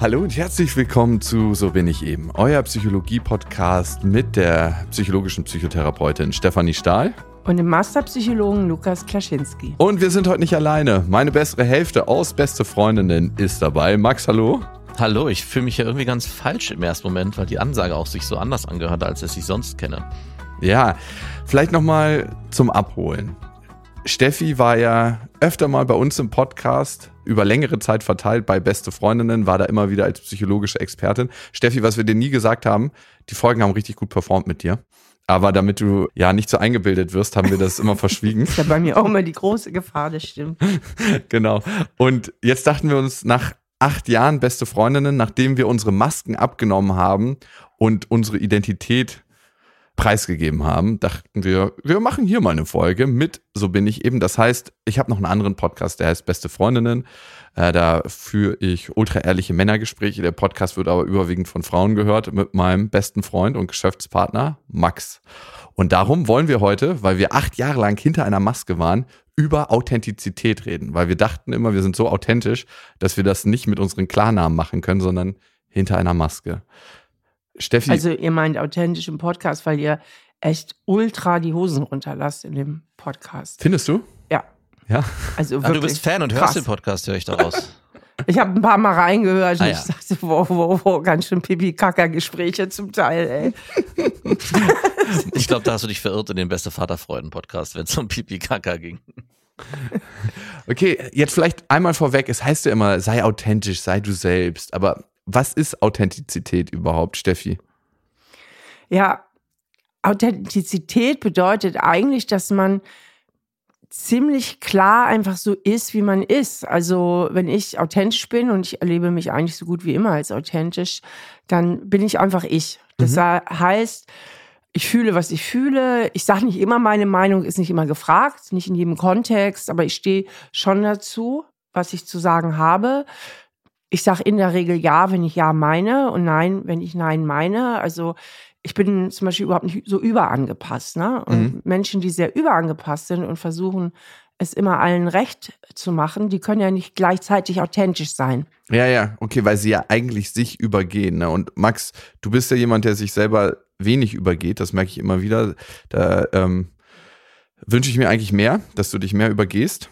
Hallo und herzlich willkommen zu So bin ich eben, euer Psychologie-Podcast mit der psychologischen Psychotherapeutin Stefanie Stahl. Und dem Masterpsychologen Lukas Klaschinski. Und wir sind heute nicht alleine. Meine bessere Hälfte aus Beste Freundinnen ist dabei. Max, hallo. Hallo, ich fühle mich ja irgendwie ganz falsch im ersten Moment, weil die Ansage auch sich so anders angehört, als ich sonst kenne. Ja, vielleicht nochmal zum Abholen. Steffi war ja öfter mal bei uns im Podcast, über längere Zeit verteilt bei Beste Freundinnen, war da immer wieder als psychologische Expertin. Steffi, was wir dir nie gesagt haben, die Folgen haben richtig gut performt mit dir. Aber damit du ja nicht so eingebildet wirst, haben wir das immer verschwiegen. Das ist ja bei mir auch immer die große Gefahr, das stimmt. Genau. Und jetzt dachten wir uns, nach 8 Jahren Beste Freundinnen, nachdem wir unsere Masken abgenommen haben und unsere Identität preisgegeben haben, dachten wir, wir machen hier mal eine Folge mit So bin ich eben. Das heißt, ich habe noch einen anderen Podcast, der heißt Beste Freundinnen. Da führe ich ultra ehrliche Männergespräche. Der Podcast wird aber überwiegend von Frauen gehört mit meinem besten Freund und Geschäftspartner Max. Und darum wollen wir heute, weil wir 8 Jahre lang hinter einer Maske waren, über Authentizität reden. Weil wir dachten immer, wir sind so authentisch, dass wir das nicht mit unseren Klarnamen machen können, sondern hinter einer Maske. Steffi, also ihr meint authentisch im Podcast, weil ihr echt ultra die Hosen runterlasst in dem Podcast. Findest du? Ja. Ja. Also wirklich, du bist Fan und hörst den Podcast, höre ich daraus. Ich habe ein paar Mal reingehört und ich dachte, wow, ganz schön Pipi-Kacker-Gespräche zum Teil, ey. Ich glaube, da hast du dich verirrt in den Beste-Vater-Freuden-Podcast, wenn es um Pipi-Kacker ging. Okay, jetzt vielleicht einmal vorweg, es heißt ja immer, sei authentisch, sei du selbst, aber was ist Authentizität überhaupt, Steffi? Ja, Authentizität bedeutet eigentlich, dass man ziemlich klar einfach so ist, wie man ist. Also wenn ich authentisch bin und ich erlebe mich eigentlich so gut wie immer als authentisch, dann bin ich einfach ich. Das heißt, ich fühle, was ich fühle. Ich sage nicht immer, meine Meinung ist nicht immer gefragt, nicht in jedem Kontext, aber ich stehe schon dazu, was ich zu sagen habe. Ich sage in der Regel ja, wenn ich ja meine und nein, wenn ich nein meine. Also ich bin zum Beispiel überhaupt nicht so überangepasst. Ne? Und Menschen, die sehr überangepasst sind und versuchen, es immer allen recht zu machen, die können ja nicht gleichzeitig authentisch sein. Ja, okay, weil sie ja eigentlich sich übergehen. Ne? Und Max, du bist ja jemand, der sich selber wenig übergeht. Das merke ich immer wieder. Da wünsche ich mir eigentlich mehr, dass du dich mehr übergehst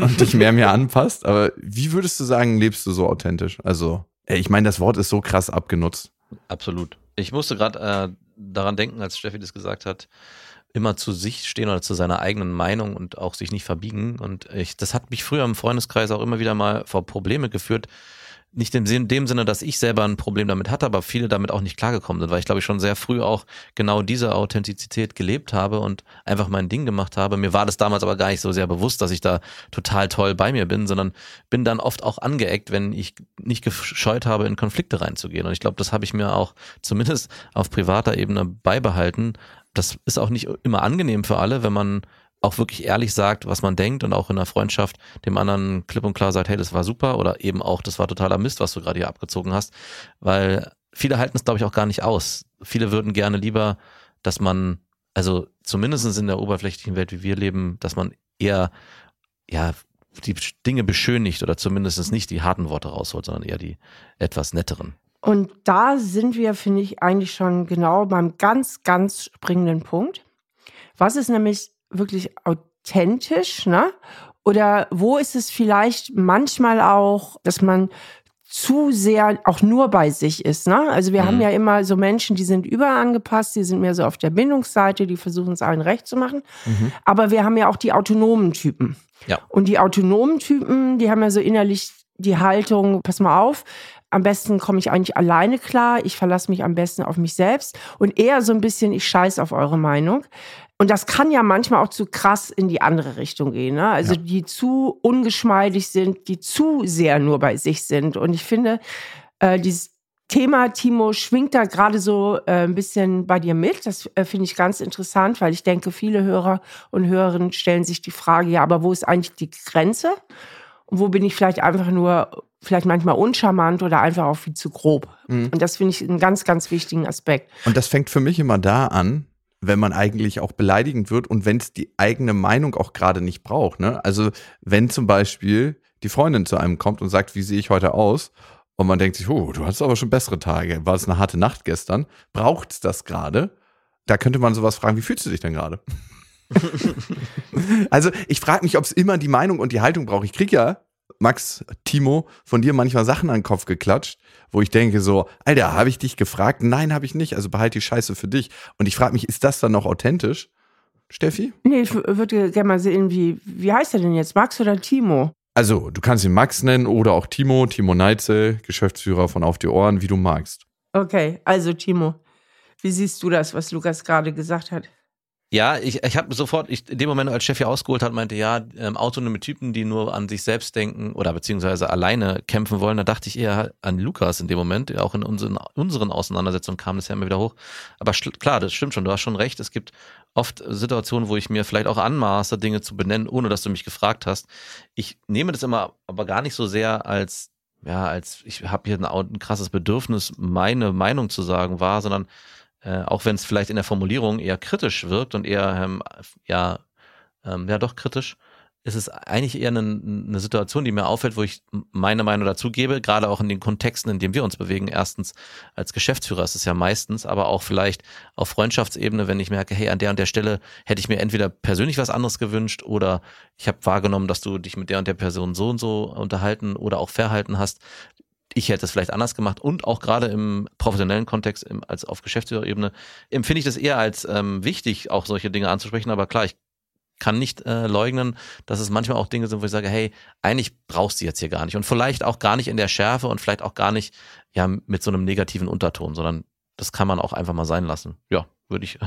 und dich mehr anpasst. Aber wie würdest du sagen, lebst du so authentisch? Also, ich meine, das Wort ist so krass abgenutzt. Absolut. Ich musste gerade daran denken, als Steffi das gesagt hat, immer zu sich stehen oder zu seiner eigenen Meinung und auch sich nicht verbiegen. Und das hat mich früher im Freundeskreis auch immer wieder mal vor Probleme geführt. Nicht in dem Sinne, dass ich selber ein Problem damit hatte, aber viele damit auch nicht klargekommen sind, weil ich glaube ich schon sehr früh auch genau diese Authentizität gelebt habe und einfach mein Ding gemacht habe. Mir war das damals aber gar nicht so sehr bewusst, dass ich da total toll bei mir bin, sondern bin dann oft auch angeeckt, wenn ich nicht gescheut habe, in Konflikte reinzugehen. Und ich glaube, das habe ich mir auch zumindest auf privater Ebene beibehalten. Das ist auch nicht immer angenehm für alle, wenn man auch wirklich ehrlich sagt, was man denkt und auch in der Freundschaft dem anderen klipp und klar sagt, hey, das war super oder eben auch, das war totaler Mist, was du gerade hier abgezogen hast, weil viele halten es, glaube ich, auch gar nicht aus. Viele würden gerne lieber, dass man, also zumindest in der oberflächlichen Welt, wie wir leben, dass man eher ja die Dinge beschönigt oder zumindest nicht die harten Worte rausholt, sondern eher die etwas netteren. Und da sind wir, finde ich, eigentlich schon genau beim ganz, ganz springenden Punkt. Was ist nämlich wirklich authentisch, ne? Oder wo ist es vielleicht manchmal auch, dass man zu sehr auch nur bei sich ist, ne? Also wir haben ja immer so Menschen, die sind überangepasst, die sind mehr so auf der Bindungsseite, die versuchen es allen recht zu machen. Aber wir haben ja auch die autonomen Typen. Ja. Und die autonomen Typen, die haben ja so innerlich die Haltung, pass mal auf, am besten komme ich eigentlich alleine klar, ich verlasse mich am besten auf mich selbst und eher so ein bisschen, ich scheiß auf eure Meinung. Und das kann ja manchmal auch zu krass in die andere Richtung gehen, ne? Also die zu ungeschmeidig sind, die zu sehr nur bei sich sind. Und ich finde, dieses Thema, Timo, schwingt da gerade so ein bisschen bei dir mit. Das finde ich ganz interessant, weil ich denke, viele Hörer und Hörerinnen stellen sich die Frage, ja, aber wo ist eigentlich die Grenze? Und wo bin ich vielleicht einfach nur, vielleicht manchmal uncharmant oder einfach auch viel zu grob? Und das finde ich einen ganz, ganz wichtigen Aspekt. Und das fängt für mich immer da an, wenn man eigentlich auch beleidigend wird und wenn es die eigene Meinung auch gerade nicht braucht. Ne? Also wenn zum Beispiel die Freundin zu einem kommt und sagt, wie sehe ich heute aus? Und man denkt sich, oh, du hattest aber schon bessere Tage. War es eine harte Nacht gestern? Braucht's das gerade? Da könnte man sowas fragen, wie fühlst du dich denn gerade? Also ich frage mich, ob es immer die Meinung und die Haltung braucht. Ich kriege ja, Max, Timo, von dir manchmal Sachen an den Kopf geklatscht, wo ich denke so, Alter, habe ich dich gefragt? Nein, habe ich nicht. Also behalte die Scheiße für dich. Und ich frage mich, ist das dann noch authentisch? Steffi? Nee, ich würde gerne mal sehen, wie heißt er denn jetzt? Max oder Timo? Also, du kannst ihn Max nennen oder auch Timo, Timo Neitzel, Geschäftsführer von Auf die Ohren, wie du magst. Okay, also Timo, wie siehst du das, was Lukas gerade gesagt hat? Ja, ich habe sofort, in dem Moment, als Steffi ausgeholt hat, meinte, ja, autonome Typen, die nur an sich selbst denken oder beziehungsweise alleine kämpfen wollen, da dachte ich eher an Lukas in dem Moment. Auch in unseren Auseinandersetzungen kam das ja immer wieder hoch. Aber klar, das stimmt schon, du hast schon recht. Es gibt oft Situationen, wo ich mir vielleicht auch anmaße, Dinge zu benennen, ohne dass du mich gefragt hast. Ich nehme das immer aber gar nicht so sehr als, ja, als ich habe hier ein krasses Bedürfnis, meine Meinung zu sagen war, sondern auch wenn es vielleicht in der Formulierung eher kritisch wirkt und eher, doch kritisch, ist es eigentlich eher eine Situation, die mir auffällt, wo ich meine Meinung dazu gebe, gerade auch in den Kontexten, in denen wir uns bewegen. Erstens als Geschäftsführer ist es ja meistens, aber auch vielleicht auf Freundschaftsebene, wenn ich merke, hey, an der und der Stelle hätte ich mir entweder persönlich was anderes gewünscht oder ich habe wahrgenommen, dass du dich mit der und der Person so und so unterhalten oder auch verhalten hast. Ich hätte es vielleicht anders gemacht und auch gerade im professionellen Kontext, als auf Geschäftsführerebene, empfinde ich das eher als wichtig, auch solche Dinge anzusprechen. Aber klar, ich kann nicht leugnen, dass es manchmal auch Dinge sind, wo ich sage, hey, eigentlich brauchst du jetzt hier gar nicht. Und vielleicht auch gar nicht in der Schärfe und vielleicht auch gar nicht ja mit so einem negativen Unterton, sondern das kann man auch einfach mal sein lassen. Ja, würde ich.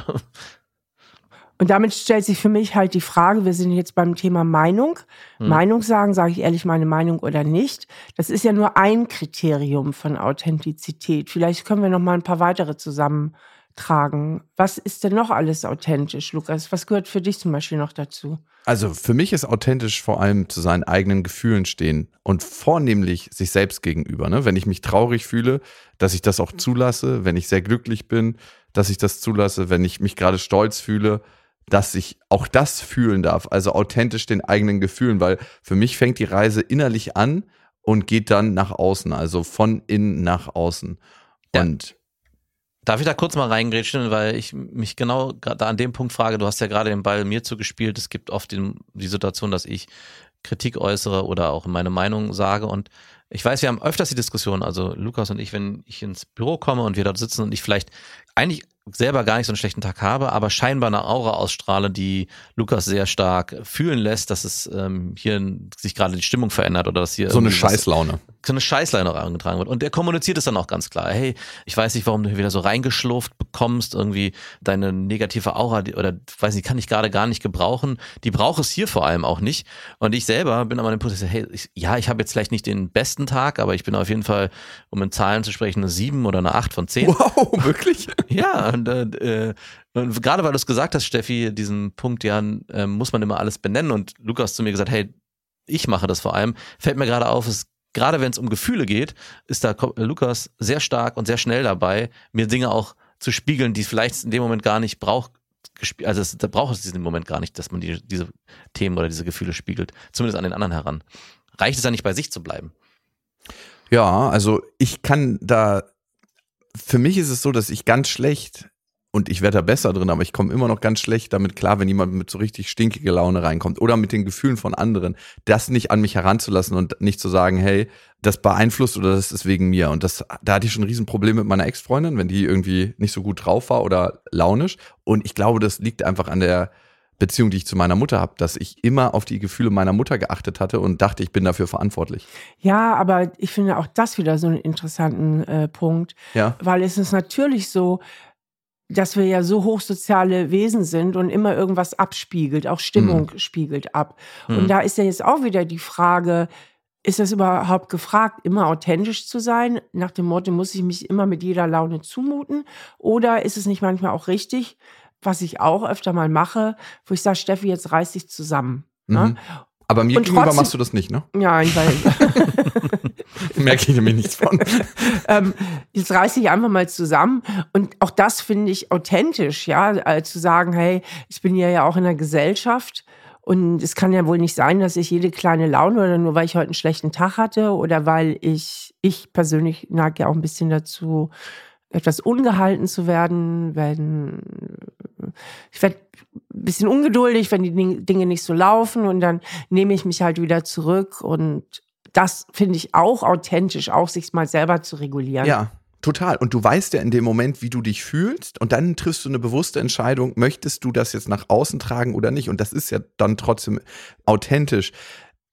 Und damit stellt sich für mich halt die Frage, wir sind jetzt beim Thema Meinung. Meinung sagen, sage ich ehrlich meine Meinung oder nicht. Das ist ja nur ein Kriterium von Authentizität. Vielleicht können wir noch mal ein paar weitere zusammentragen. Was ist denn noch alles authentisch, Lukas? Was gehört für dich zum Beispiel noch dazu? Also für mich ist authentisch vor allem zu seinen eigenen Gefühlen stehen und vornehmlich sich selbst gegenüber. Ne? Wenn ich mich traurig fühle, dass ich das auch zulasse. Wenn ich sehr glücklich bin, dass ich das zulasse. Wenn ich mich gerade stolz fühle, dass ich auch das fühlen darf, also authentisch den eigenen Gefühlen, weil für mich fängt die Reise innerlich an und geht dann nach außen, also von innen nach außen. Und ja. Darf ich da kurz mal reingrätschen, weil ich mich genau da an dem Punkt frage, du hast ja gerade den Ball mir zugespielt, es gibt oft die Situation, dass ich Kritik äußere oder auch meine Meinung sage und ich weiß, wir haben öfters die Diskussion, also Lukas und ich, wenn ich ins Büro komme und wir dort sitzen und ich vielleicht eigentlich selber gar nicht so einen schlechten Tag habe, aber scheinbar eine Aura ausstrahle, die Lukas sehr stark fühlen lässt, dass es hier sich gerade die Stimmung verändert oder dass hier so eine Scheißlaune. So eine Scheißlaune herangetragen wird. Und er kommuniziert es dann auch ganz klar. Hey, ich weiß nicht, warum du hier wieder so reingeschlurft bekommst, irgendwie deine negative Aura oder weiß nicht, kann ich gerade gar nicht gebrauchen. Die brauche es hier vor allem auch nicht. Und ich selber bin aber in dem Prozess, hey, ich habe jetzt vielleicht nicht den besten Tag, aber ich bin auf jeden Fall, um in Zahlen zu sprechen, eine 7 oder eine 8 von 10. Wow, wirklich? Ja. Und gerade weil du es gesagt hast, Steffi, diesen Punkt, ja, muss man immer alles benennen und Lukas zu mir gesagt, hey, ich mache das vor allem, fällt mir gerade auf, gerade wenn es um Gefühle geht, ist da Lukas sehr stark und sehr schnell dabei, mir Dinge auch zu spiegeln, die vielleicht in dem Moment gar nicht braucht, also da braucht es diesen Moment gar nicht, dass man diese Themen oder diese Gefühle spiegelt, zumindest an den anderen heran. Reicht es ja nicht, bei sich zu bleiben? Ja, also ich kann da für mich ist es so, dass ich ganz schlecht, und ich werde da besser drin, aber ich komme immer noch ganz schlecht damit klar, wenn jemand mit so richtig stinkiger Laune reinkommt oder mit den Gefühlen von anderen, das nicht an mich heranzulassen und nicht zu sagen, hey, das beeinflusst oder das ist wegen mir. Und da hatte ich schon ein Riesenproblem mit meiner Ex-Freundin, wenn die irgendwie nicht so gut drauf war oder launisch. Und ich glaube, das liegt einfach an der Beziehung, die ich zu meiner Mutter habe, dass ich immer auf die Gefühle meiner Mutter geachtet hatte und dachte, ich bin dafür verantwortlich. Ja, aber ich finde auch das wieder so einen interessanten Punkt, ja. Weil es ist natürlich so, dass wir ja so hochsoziale Wesen sind und immer irgendwas abspiegelt, auch Stimmung spiegelt ab. Und da ist ja jetzt auch wieder die Frage, ist das überhaupt gefragt, immer authentisch zu sein? Nach dem Motto, muss ich mich immer mit jeder Laune zumuten? Oder ist es nicht manchmal auch richtig, was ich auch öfter mal mache, wo ich sage, Steffi, jetzt reiß dich zusammen. Ne? Aber mir gegenüber machst du das nicht, ne? Ja, ich weiß. Merke ich nämlich nichts von. Jetzt reiß dich einfach mal zusammen. Und auch das finde ich authentisch, ja, zu sagen, hey, ich bin ja auch in der Gesellschaft Und es kann ja wohl nicht sein, dass ich jede kleine Laune oder nur weil ich heute einen schlechten Tag hatte oder weil ich persönlich neige ja auch ein bisschen dazu, etwas ungehalten zu werden, ich werde ein bisschen ungeduldig, wenn die Dinge nicht so laufen und dann nehme ich mich halt wieder zurück und das finde ich auch authentisch, auch sich mal selber zu regulieren. Ja, total. Und du weißt ja in dem Moment, wie du dich fühlst und dann triffst du eine bewusste Entscheidung, möchtest du das jetzt nach außen tragen oder nicht? Und das ist ja dann trotzdem authentisch.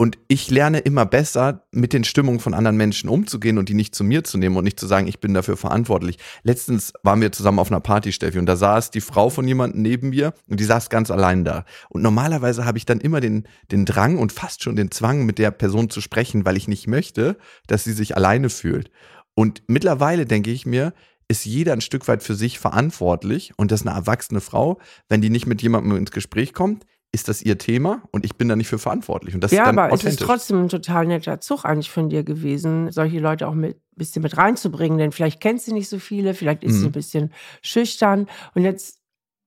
Und ich lerne immer besser, mit den Stimmungen von anderen Menschen umzugehen und die nicht zu mir zu nehmen und nicht zu sagen, ich bin dafür verantwortlich. Letztens waren wir zusammen auf einer Party, Steffi, und da saß die Frau von jemandem neben mir und die saß ganz allein da. Und normalerweise habe ich dann immer den Drang und fast schon den Zwang, mit der Person zu sprechen, weil ich nicht möchte, dass sie sich alleine fühlt. Und mittlerweile denke ich mir, ist jeder ein Stück weit für sich verantwortlich und dass eine erwachsene Frau, wenn die nicht mit jemandem ins Gespräch kommt, ist das ihr Thema und ich bin da nicht für verantwortlich. Und das ist dann authentisch. Ja, aber es ist trotzdem ein total netter Zug eigentlich von dir gewesen, solche Leute auch ein bisschen mit reinzubringen, denn vielleicht kennst du nicht so viele, vielleicht ist sie ein bisschen schüchtern. Und jetzt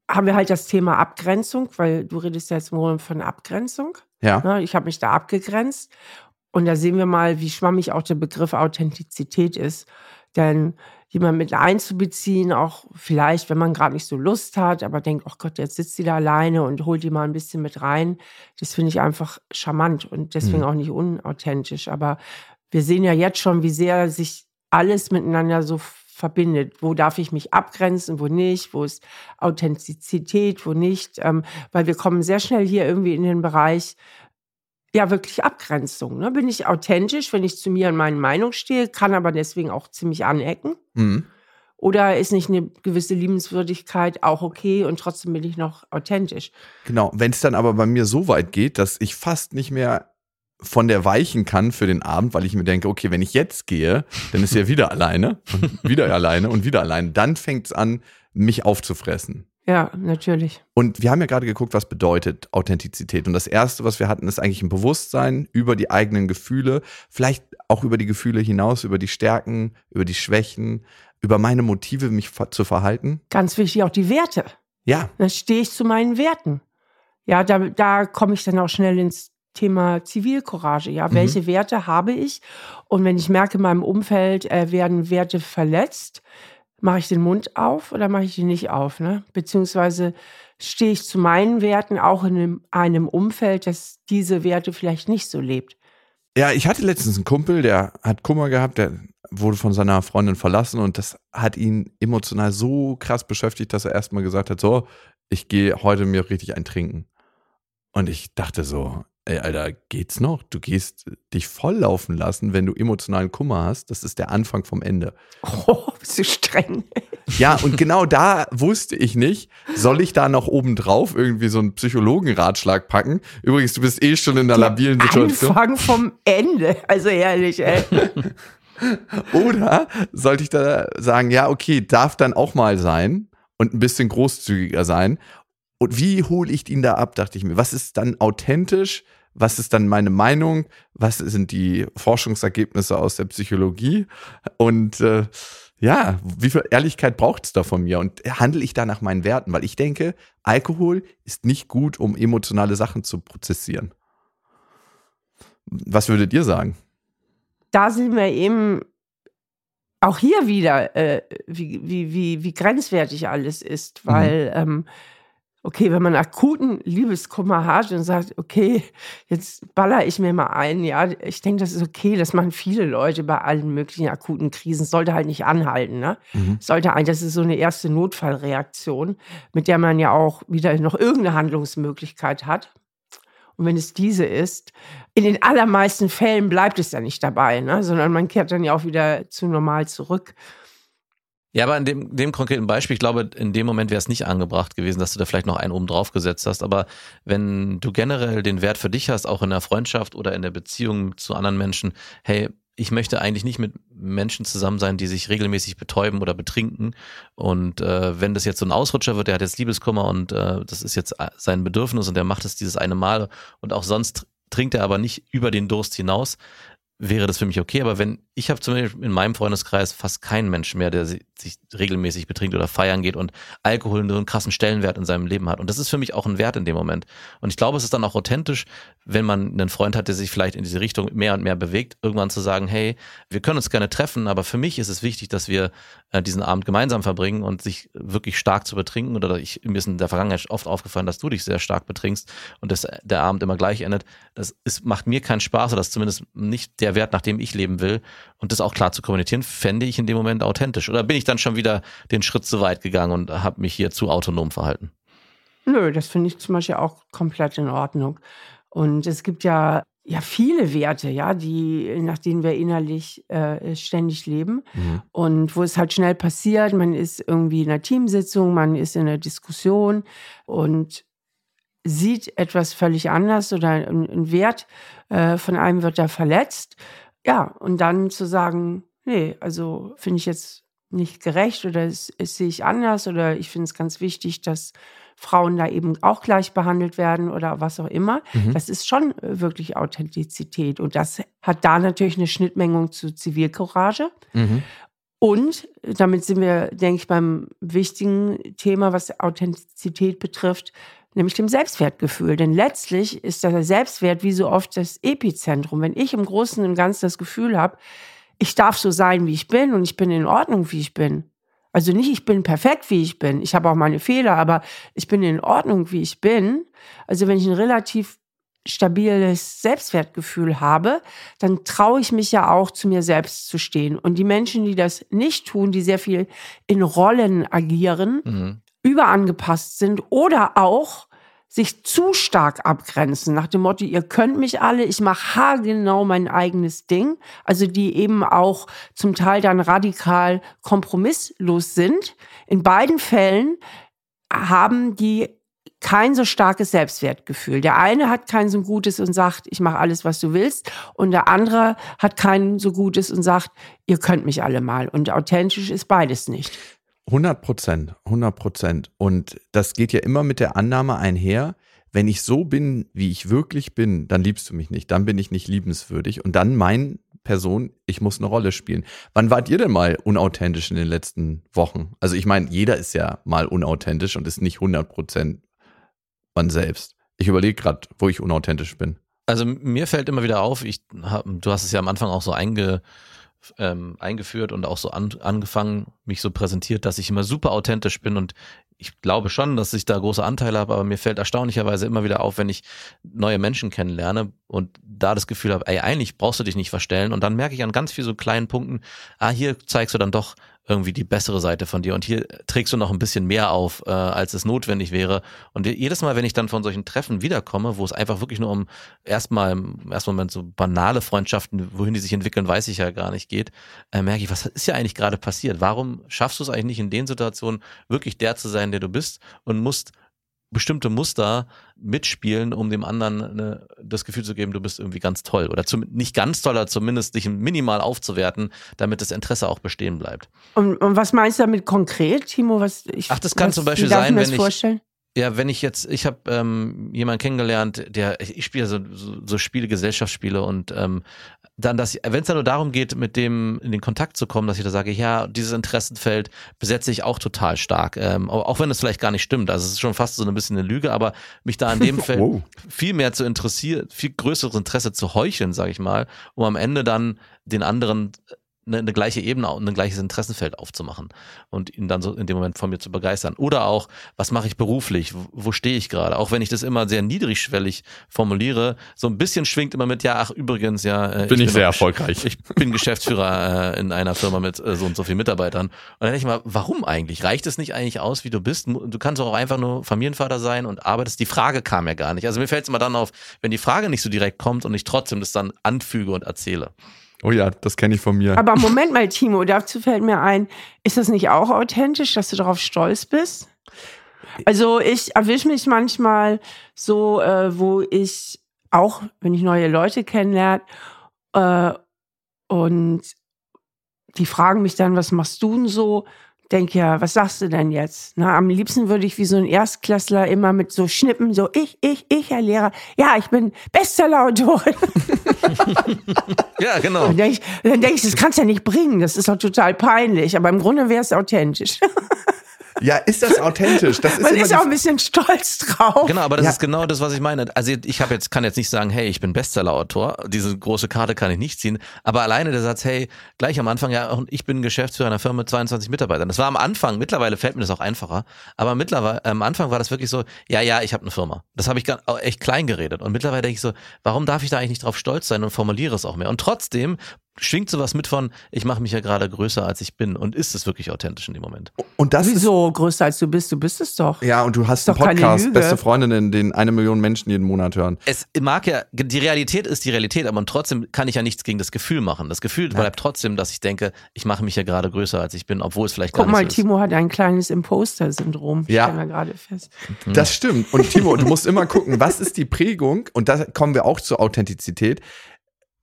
haben wir halt das Thema Abgrenzung, weil du redest ja jetzt nur von Abgrenzung. Ja. Ich habe mich da abgegrenzt und da sehen wir mal, wie schwammig auch der Begriff Authentizität ist, denn jemanden mit einzubeziehen, auch vielleicht, wenn man gerade nicht so Lust hat, aber denkt, oh Gott, jetzt sitzt die da alleine und holt die mal ein bisschen mit rein. Das finde ich einfach charmant und deswegen auch nicht unauthentisch. Aber wir sehen ja jetzt schon, wie sehr sich alles miteinander so verbindet. Wo darf ich mich abgrenzen, wo nicht, wo ist Authentizität, wo nicht. Weil wir kommen sehr schnell hier irgendwie in den Bereich, ja, wirklich Abgrenzung. Ne? Bin ich authentisch, wenn ich zu mir und meinen Meinung stehe, kann aber deswegen auch ziemlich anecken? Mhm. Oder ist nicht eine gewisse Liebenswürdigkeit auch okay und trotzdem bin ich noch authentisch? Genau, wenn es dann aber bei mir so weit geht, dass ich fast nicht mehr von der weichen kann für den Abend, weil ich mir denke, okay, wenn ich jetzt gehe, dann ist sie ja wieder alleine und wieder alleine und wieder alleine. Dann fängt es an, mich aufzufressen. Ja, natürlich. Und wir haben ja gerade geguckt, was bedeutet Authentizität. Und das Erste, was wir hatten, ist eigentlich ein Bewusstsein über die eigenen Gefühle, vielleicht auch über die Gefühle hinaus, über die Stärken, über die Schwächen, über meine Motive, mich zu verhalten. Ganz wichtig, auch die Werte. Ja. Dann stehe ich zu meinen Werten. Ja, da komme ich dann auch schnell ins Thema Zivilcourage. Ja, welche Werte habe ich? Und wenn ich merke, in meinem Umfeld werden Werte verletzt, mache ich den Mund auf oder mache ich ihn nicht auf? Ne? Beziehungsweise stehe ich zu meinen Werten auch in einem Umfeld, das diese Werte vielleicht nicht so lebt? Ja, ich hatte letztens einen Kumpel, der hat Kummer gehabt, der wurde von seiner Freundin verlassen und das hat ihn emotional so krass beschäftigt, dass er erstmal gesagt hat, so, ich gehe heute mir richtig ein Trinken. Und ich dachte so, ey, Alter, geht's noch? Du gehst dich volllaufen lassen, wenn du emotionalen Kummer hast. Das ist der Anfang vom Ende. Oh, bist du streng. Ja, und genau da wusste ich nicht, soll ich da noch obendrauf irgendwie so einen Psychologenratschlag packen? Übrigens, du bist eh schon in einer labilen Situation. Anfang vom Ende, also ehrlich, ey. Oder sollte ich da sagen, ja, okay, darf dann auch mal sein und ein bisschen großzügiger sein. Und wie hole ich ihn da ab, dachte ich mir. Was ist dann authentisch? Was ist dann meine Meinung? Was sind die Forschungsergebnisse aus der Psychologie? Und wie viel Ehrlichkeit braucht es da von mir? Und handle ich da nach meinen Werten? Weil ich denke, Alkohol ist nicht gut, um emotionale Sachen zu prozessieren. Was würdet ihr sagen? Da sind wir eben auch hier wieder, wie grenzwertig alles ist. Weil okay, wenn man akuten Liebeskummer hat und sagt, okay, jetzt baller ich mir mal ein. Ja, ich denke, das ist okay, das machen viele Leute bei allen möglichen akuten Krisen. Sollte halt nicht anhalten, ne? Das ist so eine erste Notfallreaktion, mit der man ja auch wieder noch irgendeine Handlungsmöglichkeit hat. Und wenn es diese ist, in den allermeisten Fällen bleibt es ja nicht dabei, ne? Sondern man kehrt dann ja auch wieder zu normal zurück. Ja, aber in dem konkreten Beispiel, ich glaube, in dem Moment wäre es nicht angebracht gewesen, dass du da vielleicht noch einen oben drauf gesetzt hast. Aber wenn du generell den Wert für dich hast, auch in der Freundschaft oder in der Beziehung zu anderen Menschen, hey, ich möchte eigentlich nicht mit Menschen zusammen sein, die sich regelmäßig betäuben oder betrinken. Und wenn das jetzt so ein Ausrutscher wird, der hat jetzt Liebeskummer und das ist jetzt sein Bedürfnis und der macht es dieses eine Mal und auch sonst trinkt er aber nicht über den Durst hinaus, wäre das für mich okay. Aber wenn ich habe zum Beispiel in meinem Freundeskreis fast keinen Menschen mehr, der sich regelmäßig betrinkt oder feiern geht und Alkohol so einen krassen Stellenwert in seinem Leben hat. Und das ist für mich auch ein Wert in dem Moment. Und ich glaube, es ist dann auch authentisch, wenn man einen Freund hat, der sich vielleicht in diese Richtung mehr und mehr bewegt, irgendwann zu sagen, hey, wir können uns gerne treffen, aber für mich ist es wichtig, dass wir diesen Abend gemeinsam verbringen und sich wirklich stark zu betrinken. Oder mir ist in der Vergangenheit oft aufgefallen, dass du dich sehr stark betrinkst und dass der Abend immer gleich endet. Das macht mir keinen Spaß, oder das ist zumindest nicht der Wert, nach dem ich leben will. Und das auch klar zu kommunizieren, fände ich in dem Moment authentisch. Oder bin ich dann schon wieder den Schritt zu weit gegangen und habe mich hier zu autonom verhalten? Nö, das finde ich zum Beispiel auch komplett in Ordnung. Und es gibt ja viele Werte, ja, die, nach denen wir innerlich ständig leben. Mhm. Und wo es halt schnell passiert, man ist irgendwie in einer Teamsitzung, man ist in einer Diskussion und sieht etwas völlig anders oder ein Wert von einem wird da verletzt. Ja, und dann zu sagen, nee, also finde ich jetzt nicht gerecht oder es sehe ich anders oder ich finde es ganz wichtig, dass Frauen da eben auch gleich behandelt werden oder was auch immer. Mhm. Das ist schon wirklich Authentizität und das hat da natürlich eine Schnittmenge zu Zivilcourage. Mhm. Und damit sind wir, denke ich, beim wichtigen Thema, was Authentizität betrifft, nämlich dem Selbstwertgefühl. Denn letztlich ist der Selbstwert wie so oft das Epizentrum. Wenn ich im Großen und Ganzen das Gefühl habe, ich darf so sein, wie ich bin und ich bin in Ordnung, wie ich bin. Also nicht, ich bin perfekt, wie ich bin. Ich habe auch meine Fehler, aber ich bin in Ordnung, wie ich bin. Also wenn ich ein relativ stabiles Selbstwertgefühl habe, dann traue ich mich ja auch, zu mir selbst zu stehen. Und die Menschen, die das nicht tun, die sehr viel in Rollen agieren, überangepasst sind oder auch sich zu stark abgrenzen, nach dem Motto, ihr könnt mich alle, ich mache haargenau mein eigenes Ding. Also die eben auch zum Teil dann radikal kompromisslos sind. In beiden Fällen haben die kein so starkes Selbstwertgefühl. Der eine hat kein so gutes und sagt, ich mache alles, was du willst. Und der andere hat kein so gutes und sagt, ihr könnt mich alle mal. Und authentisch ist beides nicht. 100%. Und das geht ja immer mit der Annahme einher, wenn ich so bin, wie ich wirklich bin, dann liebst du mich nicht, dann bin ich nicht liebenswürdig und dann meint Person, ich muss eine Rolle spielen. Wann wart ihr denn mal unauthentisch in den letzten Wochen? Also ich meine, jeder ist ja mal unauthentisch und ist nicht 100% man selbst. Ich überlege gerade, wo ich unauthentisch bin. Also mir fällt immer wieder auf, du hast es ja am Anfang auch so eingeführt und auch so angefangen, mich so präsentiert, dass ich immer super authentisch bin und ich glaube schon, dass ich da große Anteile habe, aber mir fällt erstaunlicherweise immer wieder auf, wenn ich neue Menschen kennenlerne und da das Gefühl habe, ey, eigentlich brauchst du dich nicht verstellen und dann merke ich an ganz vielen so kleinen Punkten, hier zeigst du dann doch irgendwie die bessere Seite von dir und hier trägst du noch ein bisschen mehr auf, als es notwendig wäre. Und jedes Mal, wenn ich dann von solchen Treffen wiederkomme, wo es einfach wirklich nur um erstmal im ersten Moment so banale Freundschaften, wohin die sich entwickeln, weiß ich ja gar nicht, geht, merke ich, was ist ja eigentlich gerade passiert? Warum schaffst du es eigentlich nicht in den Situationen, wirklich der zu sein, der du bist und musst bestimmte Muster mitspielen, um dem anderen das Gefühl zu geben, du bist irgendwie ganz toll oder nicht ganz toll, aber zumindest dich minimal aufzuwerten, damit das Interesse auch bestehen bleibt. Und was meinst du damit konkret, Timo? Das kann zum Beispiel sein, ich habe jemanden kennengelernt, ich spiele so Spiele, Gesellschaftsspiele und dann, wenn es dann nur darum geht, mit dem in den Kontakt zu kommen, dass ich da sage, ja, dieses Interessenfeld besetze ich auch total stark, auch wenn es vielleicht gar nicht stimmt, also es ist schon fast so ein bisschen eine Lüge, aber mich da in dem Feld viel mehr zu interessieren, viel größeres Interesse zu heucheln, sage ich mal, um am Ende dann den anderen eine gleiche Ebene und ein gleiches Interessenfeld aufzumachen und ihn dann so in dem Moment von mir zu begeistern. Oder auch, was mache ich beruflich? Wo stehe ich gerade? Auch wenn ich das immer sehr niedrigschwellig formuliere, so ein bisschen schwingt immer mit, ich bin sehr erfolgreich. Ich bin Geschäftsführer in einer Firma mit so und so vielen Mitarbeitern. Und dann denke ich mal, warum eigentlich? Reicht es nicht eigentlich aus, wie du bist? Du kannst auch einfach nur Familienvater sein und arbeitest. Die Frage kam ja gar nicht. Also mir fällt es immer dann auf, wenn die Frage nicht so direkt kommt und ich trotzdem das dann anfüge und erzähle. Oh ja, das kenne ich von mir. Aber Moment mal, Timo, dazu fällt mir ein, ist das nicht auch authentisch, dass du darauf stolz bist? Also ich erwische mich manchmal so, wo ich auch, wenn ich neue Leute kennenlerne und die fragen mich dann, was machst du denn so? Denke ja, was sagst du denn jetzt? Na, am liebsten würde ich wie so ein Erstklässler immer mit so Schnippen, so ich, Herr Lehrer, ja, ich bin Bestsellerautorin. Ja, genau. Und dann denk ich, das kannst du ja nicht bringen. Das ist doch total peinlich. Aber im Grunde wäre es authentisch. Ja, ist das authentisch? Das ist man ist auch ein bisschen stolz drauf. Genau, aber das ist genau das, was ich meine. Also ich kann jetzt nicht sagen, hey, ich bin Bestsellerautor. Diese große Karte kann ich nicht ziehen. Aber alleine der Satz, hey, gleich am Anfang, ja, und ich bin Geschäftsführer einer Firma mit 22 Mitarbeitern. Das war am Anfang. Mittlerweile fällt mir das auch einfacher. Aber mittlerweile, am Anfang war das wirklich so, ja, ich habe eine Firma. Das habe ich echt klein geredet. Und mittlerweile denke ich so, warum darf ich da eigentlich nicht drauf stolz sein und formuliere es auch mehr? Und trotzdem schwingt sowas mit von, ich mache mich ja gerade größer, als ich bin. Und ist es wirklich authentisch in dem Moment? Und das Wieso ist, größer, als du bist es doch. Ja, und du hast einen Podcast, Beste Freundinnen, den 1 Million Menschen jeden Monat hören. Es mag ja, die Realität ist die Realität, aber trotzdem kann ich ja nichts gegen das Gefühl machen. Das Gefühl bleibt trotzdem, dass ich denke, ich mache mich ja gerade größer, als ich bin, obwohl es vielleicht gar nicht so ist. Guck mal, Timo hat ein kleines Imposter-Syndrom. Ja. Ich stelle gerade fest. Das stimmt. Und Timo, du musst immer gucken, was ist die Prägung? Und da kommen wir auch zur Authentizität.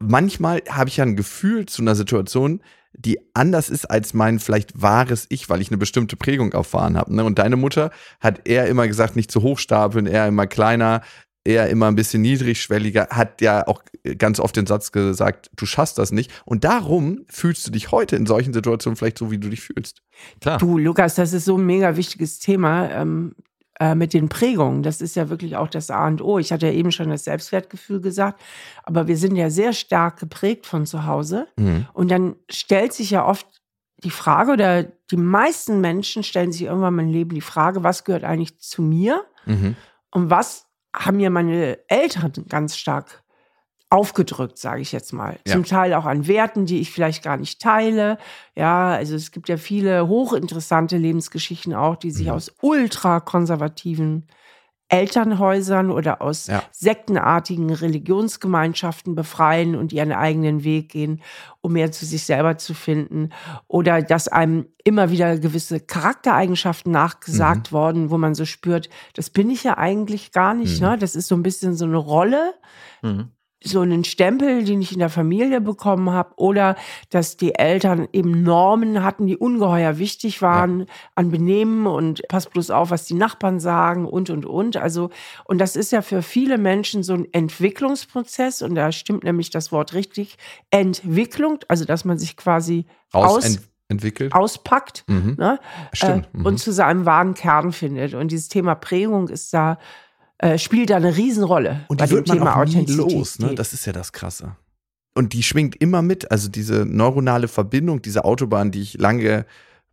Manchmal habe ich ja ein Gefühl zu einer Situation, die anders ist als mein vielleicht wahres Ich, weil ich eine bestimmte Prägung erfahren habe. Ne? Und deine Mutter hat eher immer gesagt, nicht zu hoch stapeln, eher immer kleiner, eher immer ein bisschen niedrigschwelliger, hat ja auch ganz oft den Satz gesagt, du schaffst das nicht. Und darum fühlst du dich heute in solchen Situationen vielleicht so, wie du dich fühlst. Klar. Du, Lukas, das ist so ein mega wichtiges Thema. Mit den Prägungen, das ist ja wirklich auch das A und O. Ich hatte ja eben schon das Selbstwertgefühl gesagt, aber wir sind ja sehr stark geprägt von zu Hause. Mhm. Und dann stellt sich ja oft die Frage, oder die meisten Menschen stellen sich irgendwann im Leben die Frage, was gehört eigentlich zu mir? Mhm. Und was haben mir meine Eltern ganz stark aufgedrückt, sage ich jetzt mal. Ja. Zum Teil auch an Werten, die ich vielleicht gar nicht teile. Ja, also es gibt ja viele hochinteressante Lebensgeschichten auch, die sich aus ultrakonservativen Elternhäusern oder aus sektenartigen Religionsgemeinschaften befreien und ihren eigenen Weg gehen, um mehr zu sich selber zu finden. Oder dass einem immer wieder gewisse Charaktereigenschaften nachgesagt worden, wo man so spürt, das bin ich ja eigentlich gar nicht. Ne? Das ist so ein bisschen so eine Rolle, so einen Stempel, den ich in der Familie bekommen habe, oder dass die Eltern eben Normen hatten, die ungeheuer wichtig waren an Benehmen und pass bloß auf, was die Nachbarn sagen und. Also, und das ist ja für viele Menschen so ein Entwicklungsprozess, und da stimmt nämlich das Wort richtig, Entwicklung, also dass man sich quasi auspackt ne? Und zu seinem wahren Kern findet. Und dieses Thema Prägung ist da spielt da eine Riesenrolle. Und die wird man Thema auch nie los, ne? Das ist ja das Krasse. Und die schwingt immer mit, also diese neuronale Verbindung, diese Autobahn, die ich lange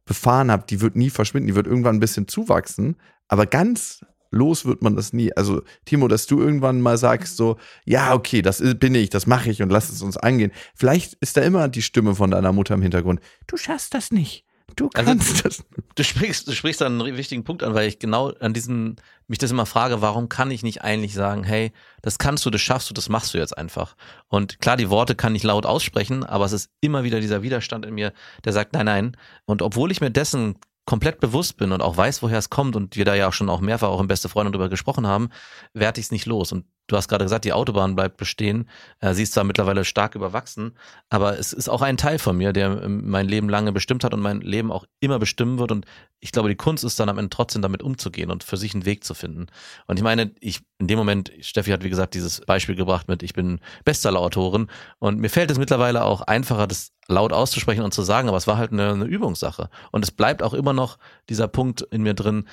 befahren habe, die wird nie verschwinden, die wird irgendwann ein bisschen zuwachsen, aber ganz los wird man das nie. Also Timo, dass du irgendwann mal sagst so, ja okay, das bin ich, das mache ich und lass es uns angehen. Vielleicht ist da immer die Stimme von deiner Mutter im Hintergrund, du schaffst das nicht. Du kannst das. Du sprichst da einen wichtigen Punkt an, weil ich genau an diesem, mich das immer frage, warum kann ich nicht eigentlich sagen, hey, das kannst du, das schaffst du, das machst du jetzt einfach. Und klar, die Worte kann ich laut aussprechen, aber es ist immer wieder dieser Widerstand in mir, der sagt, nein. Und obwohl ich mir dessen komplett bewusst bin und auch weiß, woher es kommt, und wir da ja schon auch mehrfach auch im Beste Freunde drüber gesprochen haben, werde ich es nicht los. Und du hast gerade gesagt, die Autobahn bleibt bestehen. Sie ist zwar mittlerweile stark überwachsen, aber es ist auch ein Teil von mir, der mein Leben lange bestimmt hat und mein Leben auch immer bestimmen wird. Und ich glaube, die Kunst ist dann am Ende trotzdem damit umzugehen und für sich einen Weg zu finden. Und ich meine, in dem Moment, Steffi hat wie gesagt dieses Beispiel gebracht mit, ich bin Bestsellerautorin, und mir fällt es mittlerweile auch einfacher, das laut auszusprechen und zu sagen, aber es war halt eine Übungssache. Und es bleibt auch immer noch dieser Punkt in mir drin,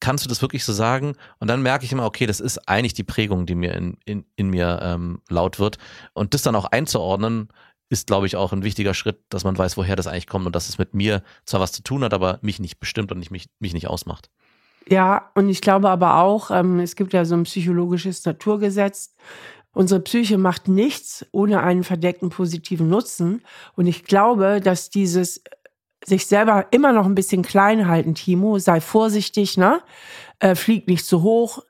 kannst du das wirklich so sagen? Und dann merke ich immer, okay, das ist eigentlich die Prägung, die mir in mir laut wird. Und das dann auch einzuordnen, ist, glaube ich, auch ein wichtiger Schritt, dass man weiß, woher das eigentlich kommt und dass es mit mir zwar was zu tun hat, aber mich nicht bestimmt und mich nicht ausmacht. Ja, und ich glaube aber auch, es gibt ja so ein psychologisches Naturgesetz, unsere Psyche macht nichts ohne einen verdeckten positiven Nutzen. Und ich glaube, dass dieses sich selber immer noch ein bisschen klein halten, Timo, sei vorsichtig, ne? Flieg nicht zu hoch,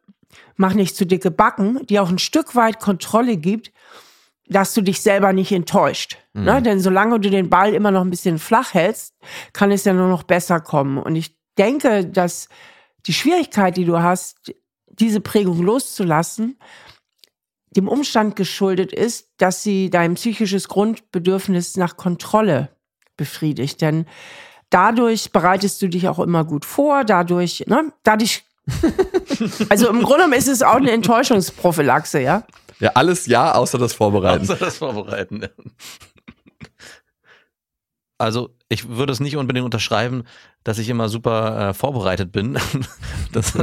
mach nicht zu dicke Backen, die auch ein Stück weit Kontrolle gibt, dass du dich selber nicht enttäuscht. Ne? Denn solange du den Ball immer noch ein bisschen flach hältst, kann es ja nur noch besser kommen. Und ich denke, dass die Schwierigkeit, die du hast, diese Prägung loszulassen, dem Umstand geschuldet ist, dass sie dein psychisches Grundbedürfnis nach Kontrolle befriedigt. Denn dadurch bereitest du dich auch immer gut vor, dadurch, ne? Dadurch, also im Grunde ist es auch eine Enttäuschungsprophylaxe, ja? Ja, alles ja, außer das Vorbereiten. Außer das Vorbereiten. Also ich würde es nicht unbedingt unterschreiben, dass ich immer super vorbereitet bin. Das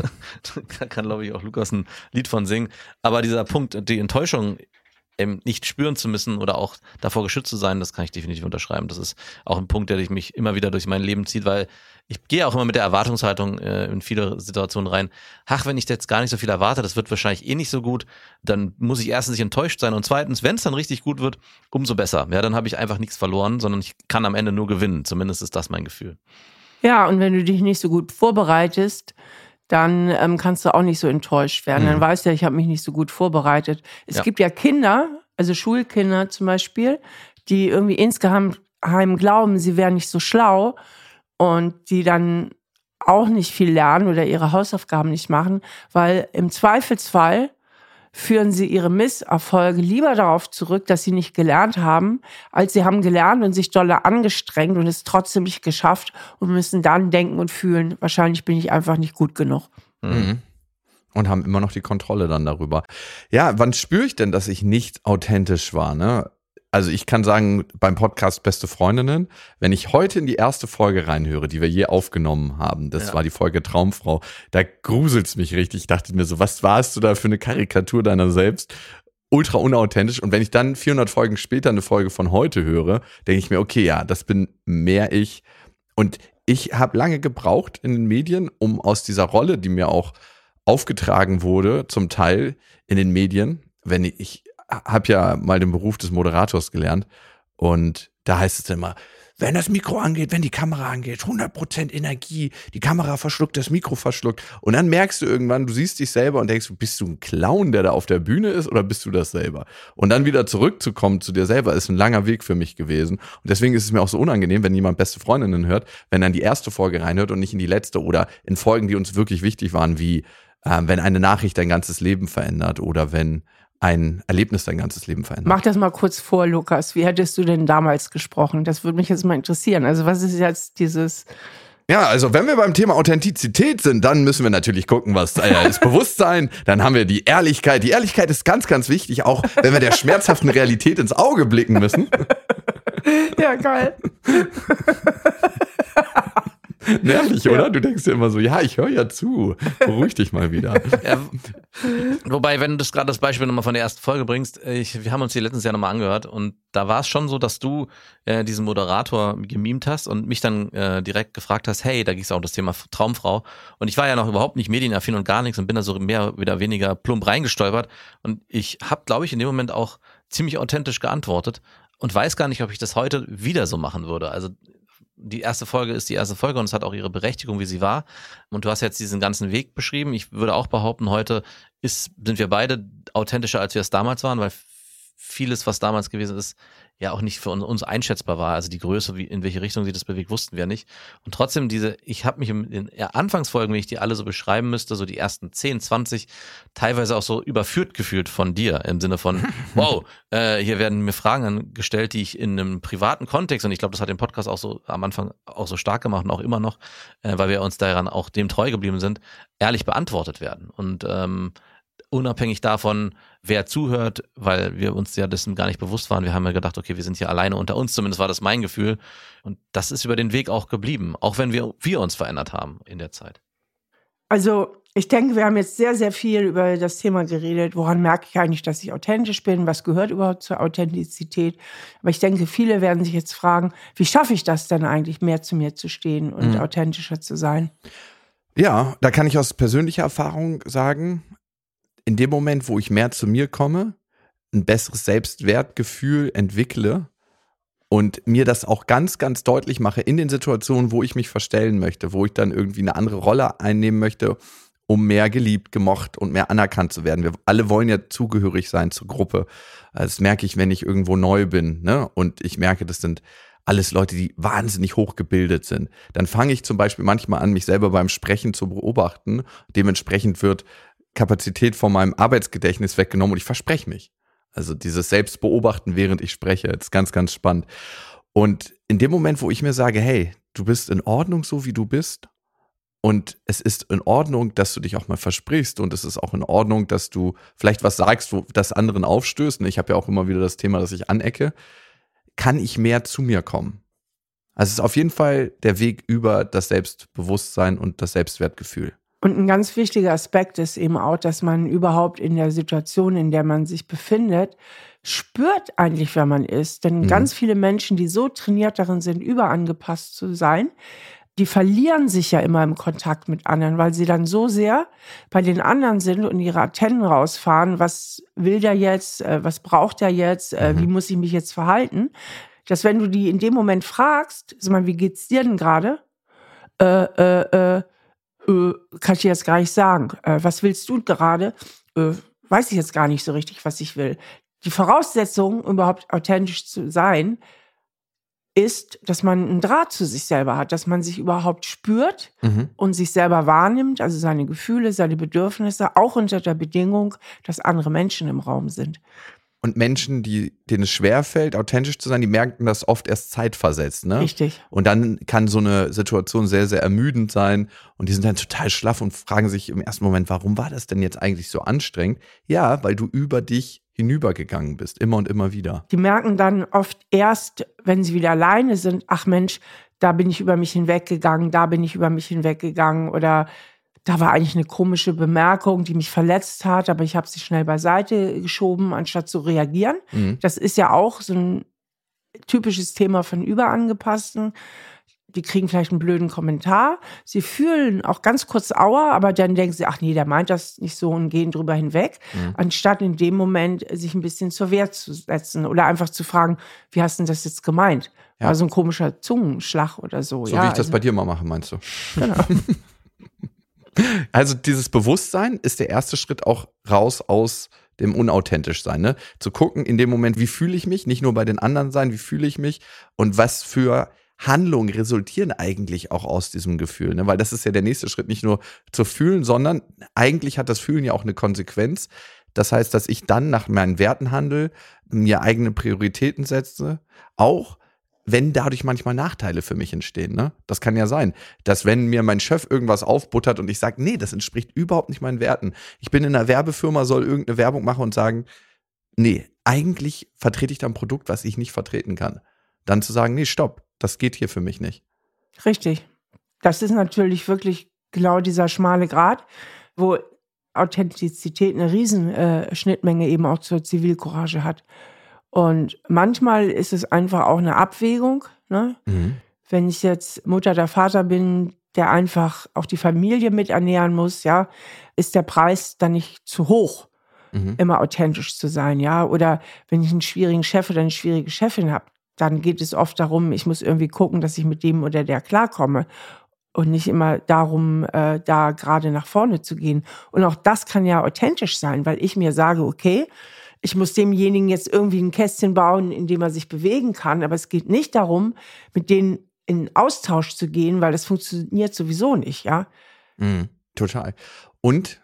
kann, glaube ich, auch Lukas ein Lied von singen. Aber dieser Punkt, die Enttäuschung nicht spüren zu müssen oder auch davor geschützt zu sein, das kann ich definitiv unterschreiben. Das ist auch ein Punkt, der mich immer wieder durch mein Leben zieht, weil ich gehe auch immer mit der Erwartungshaltung in viele Situationen rein. Ach, wenn ich jetzt gar nicht so viel erwarte, das wird wahrscheinlich eh nicht so gut, dann muss ich erstens nicht enttäuscht sein und zweitens, wenn es dann richtig gut wird, umso besser. Ja, dann habe ich einfach nichts verloren, sondern ich kann am Ende nur gewinnen. Zumindest ist das mein Gefühl. Ja, und wenn du dich nicht so gut vorbereitest, dann kannst du auch nicht so enttäuscht werden. Dann weißt du ja, ich habe mich nicht so gut vorbereitet. Es gibt ja Kinder, also Schulkinder zum Beispiel, die irgendwie insgeheim glauben, sie wären nicht so schlau, und die dann auch nicht viel lernen oder ihre Hausaufgaben nicht machen, weil im Zweifelsfall führen sie ihre Misserfolge lieber darauf zurück, dass sie nicht gelernt haben, als sie haben gelernt und sich doll angestrengt und es trotzdem nicht geschafft und müssen dann denken und fühlen, wahrscheinlich bin ich einfach nicht gut genug. Mhm. Und haben immer noch die Kontrolle dann darüber. Ja, wann spüre ich denn, dass ich nicht authentisch war, ne? Also ich kann sagen, beim Podcast Beste Freundinnen, wenn ich heute in die erste Folge reinhöre, die wir je aufgenommen haben, das war die Folge Traumfrau, da gruselt's mich richtig. Ich dachte mir so, was warst du da für eine Karikatur deiner selbst? Ultra unauthentisch. Und wenn ich dann 400 Folgen später eine Folge von heute höre, denke ich mir, okay, ja, das bin mehr ich. Und ich habe lange gebraucht in den Medien, um aus dieser Rolle, die mir auch aufgetragen wurde, zum Teil in den Medien, wenn ich habe ja mal den Beruf des Moderators gelernt und da heißt es dann immer, wenn das Mikro angeht, wenn die Kamera angeht, 100% Energie, die Kamera verschluckt, das Mikro verschluckt und dann merkst du irgendwann, du siehst dich selber und denkst, bist du ein Clown, der da auf der Bühne ist oder bist du das selber? Und dann wieder zurückzukommen zu dir selber ist ein langer Weg für mich gewesen und deswegen ist es mir auch so unangenehm, wenn jemand Beste Freundinnen hört, wenn dann die erste Folge reinhört und nicht in die letzte oder in Folgen, die uns wirklich wichtig waren, wie wenn eine Nachricht dein ganzes Leben verändert oder wenn ein Erlebnis dein ganzes Leben verändert. Mach das mal kurz vor, Lukas. Wie hättest du denn damals gesprochen? Das würde mich jetzt mal interessieren. Also was ist jetzt dieses... Ja, also wenn wir beim Thema Authentizität sind, dann müssen wir natürlich gucken, was ist Bewusstsein. Dann haben wir die Ehrlichkeit. Die Ehrlichkeit ist ganz, ganz wichtig, auch wenn wir der schmerzhaften Realität ins Auge blicken müssen. Ja, geil. Nervig, oder? Ja. Du denkst dir immer so, ja, ich höre ja zu. Beruhig dich mal wieder. Ja, wobei, wenn du gerade das Beispiel nochmal von der ersten Folge bringst, wir haben uns die letztes Jahr nochmal angehört und da war es schon so, dass du diesen Moderator gemimt hast und mich dann direkt gefragt hast, hey, da ging es auch um das Thema Traumfrau und ich war ja noch überhaupt nicht medienaffin und gar nichts und bin da so mehr oder weniger plump reingestolpert und ich habe, glaube ich, in dem Moment auch ziemlich authentisch geantwortet und weiß gar nicht, ob ich das heute wieder so machen würde. Also die erste Folge ist die erste Folge und es hat auch ihre Berechtigung, wie sie war. Und du hast jetzt diesen ganzen Weg beschrieben. Ich würde auch behaupten, heute sind wir beide authentischer, als wir es damals waren, weil vieles, was damals gewesen ist, ja auch nicht für uns einschätzbar war. Also die Größe, in welche Richtung sie das bewegt, wussten wir nicht. Und trotzdem ich habe mich in den Anfangsfolgen, wenn ich die alle so beschreiben müsste, so die ersten 10, 20, teilweise auch so überführt gefühlt von dir, im Sinne von, wow, hier werden mir Fragen gestellt, die ich in einem privaten Kontext, und ich glaube, das hat den Podcast auch so am Anfang auch so stark gemacht und auch immer noch, weil wir uns daran auch dem treu geblieben sind, ehrlich beantwortet werden. Und unabhängig davon, wer zuhört, weil wir uns ja dessen gar nicht bewusst waren. Wir haben ja gedacht, okay, wir sind hier alleine unter uns. Zumindest war das mein Gefühl. Und das ist über den Weg auch geblieben, auch wenn wir uns verändert haben in der Zeit. Also ich denke, wir haben jetzt sehr, sehr viel über das Thema geredet. Woran merke ich eigentlich, dass ich authentisch bin? Was gehört überhaupt zur Authentizität? Aber ich denke, viele werden sich jetzt fragen, wie schaffe ich das denn eigentlich, mehr zu mir zu stehen und authentischer zu sein? Ja, da kann ich aus persönlicher Erfahrung sagen, in dem Moment, wo ich mehr zu mir komme, ein besseres Selbstwertgefühl entwickle und mir das auch ganz, ganz deutlich mache in den Situationen, wo ich mich verstellen möchte, wo ich dann irgendwie eine andere Rolle einnehmen möchte, um mehr geliebt, gemocht und mehr anerkannt zu werden. Wir alle wollen ja zugehörig sein zur Gruppe. Das merke ich, wenn ich irgendwo neu bin, ne? Und ich merke, das sind alles Leute, die wahnsinnig hochgebildet sind. Dann fange ich zum Beispiel manchmal an, mich selber beim Sprechen zu beobachten. Dementsprechend wird Kapazität von meinem Arbeitsgedächtnis weggenommen und ich verspreche mich. Also dieses Selbstbeobachten, während ich spreche, ist ganz, ganz spannend. Und in dem Moment, wo ich mir sage, hey, du bist in Ordnung, so wie du bist, Und es ist in Ordnung, dass du dich auch mal versprichst, und es ist auch in Ordnung, dass du vielleicht was sagst, wo das anderen aufstößt. Und ich habe ja auch immer wieder das Thema, dass ich anecke. Kann ich mehr zu mir kommen? Also es ist auf jeden Fall der Weg über das Selbstbewusstsein und das Selbstwertgefühl. Und ein ganz wichtiger Aspekt ist eben auch, dass man überhaupt in der Situation, in der man sich befindet, spürt eigentlich, wer man ist. Denn ganz viele Menschen, die so trainiert darin sind, überangepasst zu sein, die verlieren sich ja immer im Kontakt mit anderen, weil sie dann so sehr bei den anderen sind und ihre Antennen rausfahren. Was will der jetzt? Was braucht der jetzt? Wie muss ich mich jetzt verhalten? Dass wenn du die in dem Moment fragst, sag mal, wie geht's dir denn gerade? Kann ich dir jetzt gar nicht sagen. Was willst du gerade? Weiß ich jetzt gar nicht so richtig, was ich will. Die Voraussetzung, überhaupt authentisch zu sein, ist, dass man einen Draht zu sich selber hat, dass man sich überhaupt spürt und sich selber wahrnimmt, also seine Gefühle, seine Bedürfnisse, auch unter der Bedingung, dass andere Menschen im Raum sind. Und Menschen, denen es schwerfällt, authentisch zu sein, die merken das oft erst zeitversetzt, ne? Richtig. Und dann kann so eine Situation sehr, sehr ermüdend sein und die sind dann total schlaff und fragen sich im ersten Moment, warum war das denn jetzt eigentlich so anstrengend? Ja, weil du über dich hinübergegangen bist, immer und immer wieder. Die merken dann oft erst, wenn sie wieder alleine sind, ach Mensch, da bin ich über mich hinweggegangen, oder da war eigentlich eine komische Bemerkung, die mich verletzt hat, aber ich habe sie schnell beiseite geschoben, anstatt zu reagieren. Das ist ja auch so ein typisches Thema von Überangepassten. Die kriegen vielleicht einen blöden Kommentar. Sie fühlen auch ganz kurz Aua, aber dann denken sie, ach nee, der meint das nicht so und gehen drüber hinweg. Anstatt in dem Moment sich ein bisschen zur Wehr zu setzen oder einfach zu fragen, wie hast du das jetzt gemeint? Ja. War so ein komischer Zungenschlag oder so. So ja, wie ich das bei dir mal mache, meinst du? Genau. Also dieses Bewusstsein ist der erste Schritt auch raus aus dem Unauthentischsein, ne? Zu gucken in dem Moment, wie fühle ich mich, nicht nur bei den anderen sein, wie fühle ich mich und was für Handlungen resultieren eigentlich auch aus diesem Gefühl, ne? Weil das ist ja der nächste Schritt, nicht nur zu fühlen, sondern eigentlich hat das Fühlen ja auch eine Konsequenz. Das heißt, dass ich dann nach meinen Werten handle, mir eigene Prioritäten setze, auch wenn dadurch manchmal Nachteile für mich entstehen, ne? Das kann ja sein, dass wenn mir mein Chef irgendwas aufbuttert und ich sage, nee, das entspricht überhaupt nicht meinen Werten. Ich bin in einer Werbefirma, soll irgendeine Werbung machen und sagen, nee, eigentlich vertrete ich da ein Produkt, was ich nicht vertreten kann. Dann zu sagen, nee, stopp, das geht hier für mich nicht. Richtig. Das ist natürlich wirklich genau dieser schmale Grat, wo Authentizität eine Riesenschnittmenge eben auch zur Zivilcourage hat. Und manchmal ist es einfach auch eine Abwägung, ne? Wenn ich jetzt Mutter oder Vater bin, der einfach auch die Familie mit ernähren muss, ja, ist der Preis dann nicht zu hoch, immer authentisch zu sein, ja? Oder wenn ich einen schwierigen Chef oder eine schwierige Chefin habe, dann geht es oft darum, ich muss irgendwie gucken, dass ich mit dem oder der klarkomme. Und nicht immer darum, da gerade nach vorne zu gehen. Und auch das kann ja authentisch sein, weil ich mir sage, okay, ich muss demjenigen jetzt irgendwie ein Kästchen bauen, in dem er sich bewegen kann. Aber es geht nicht darum, mit denen in Austausch zu gehen, weil das funktioniert sowieso nicht, ja? Total. Und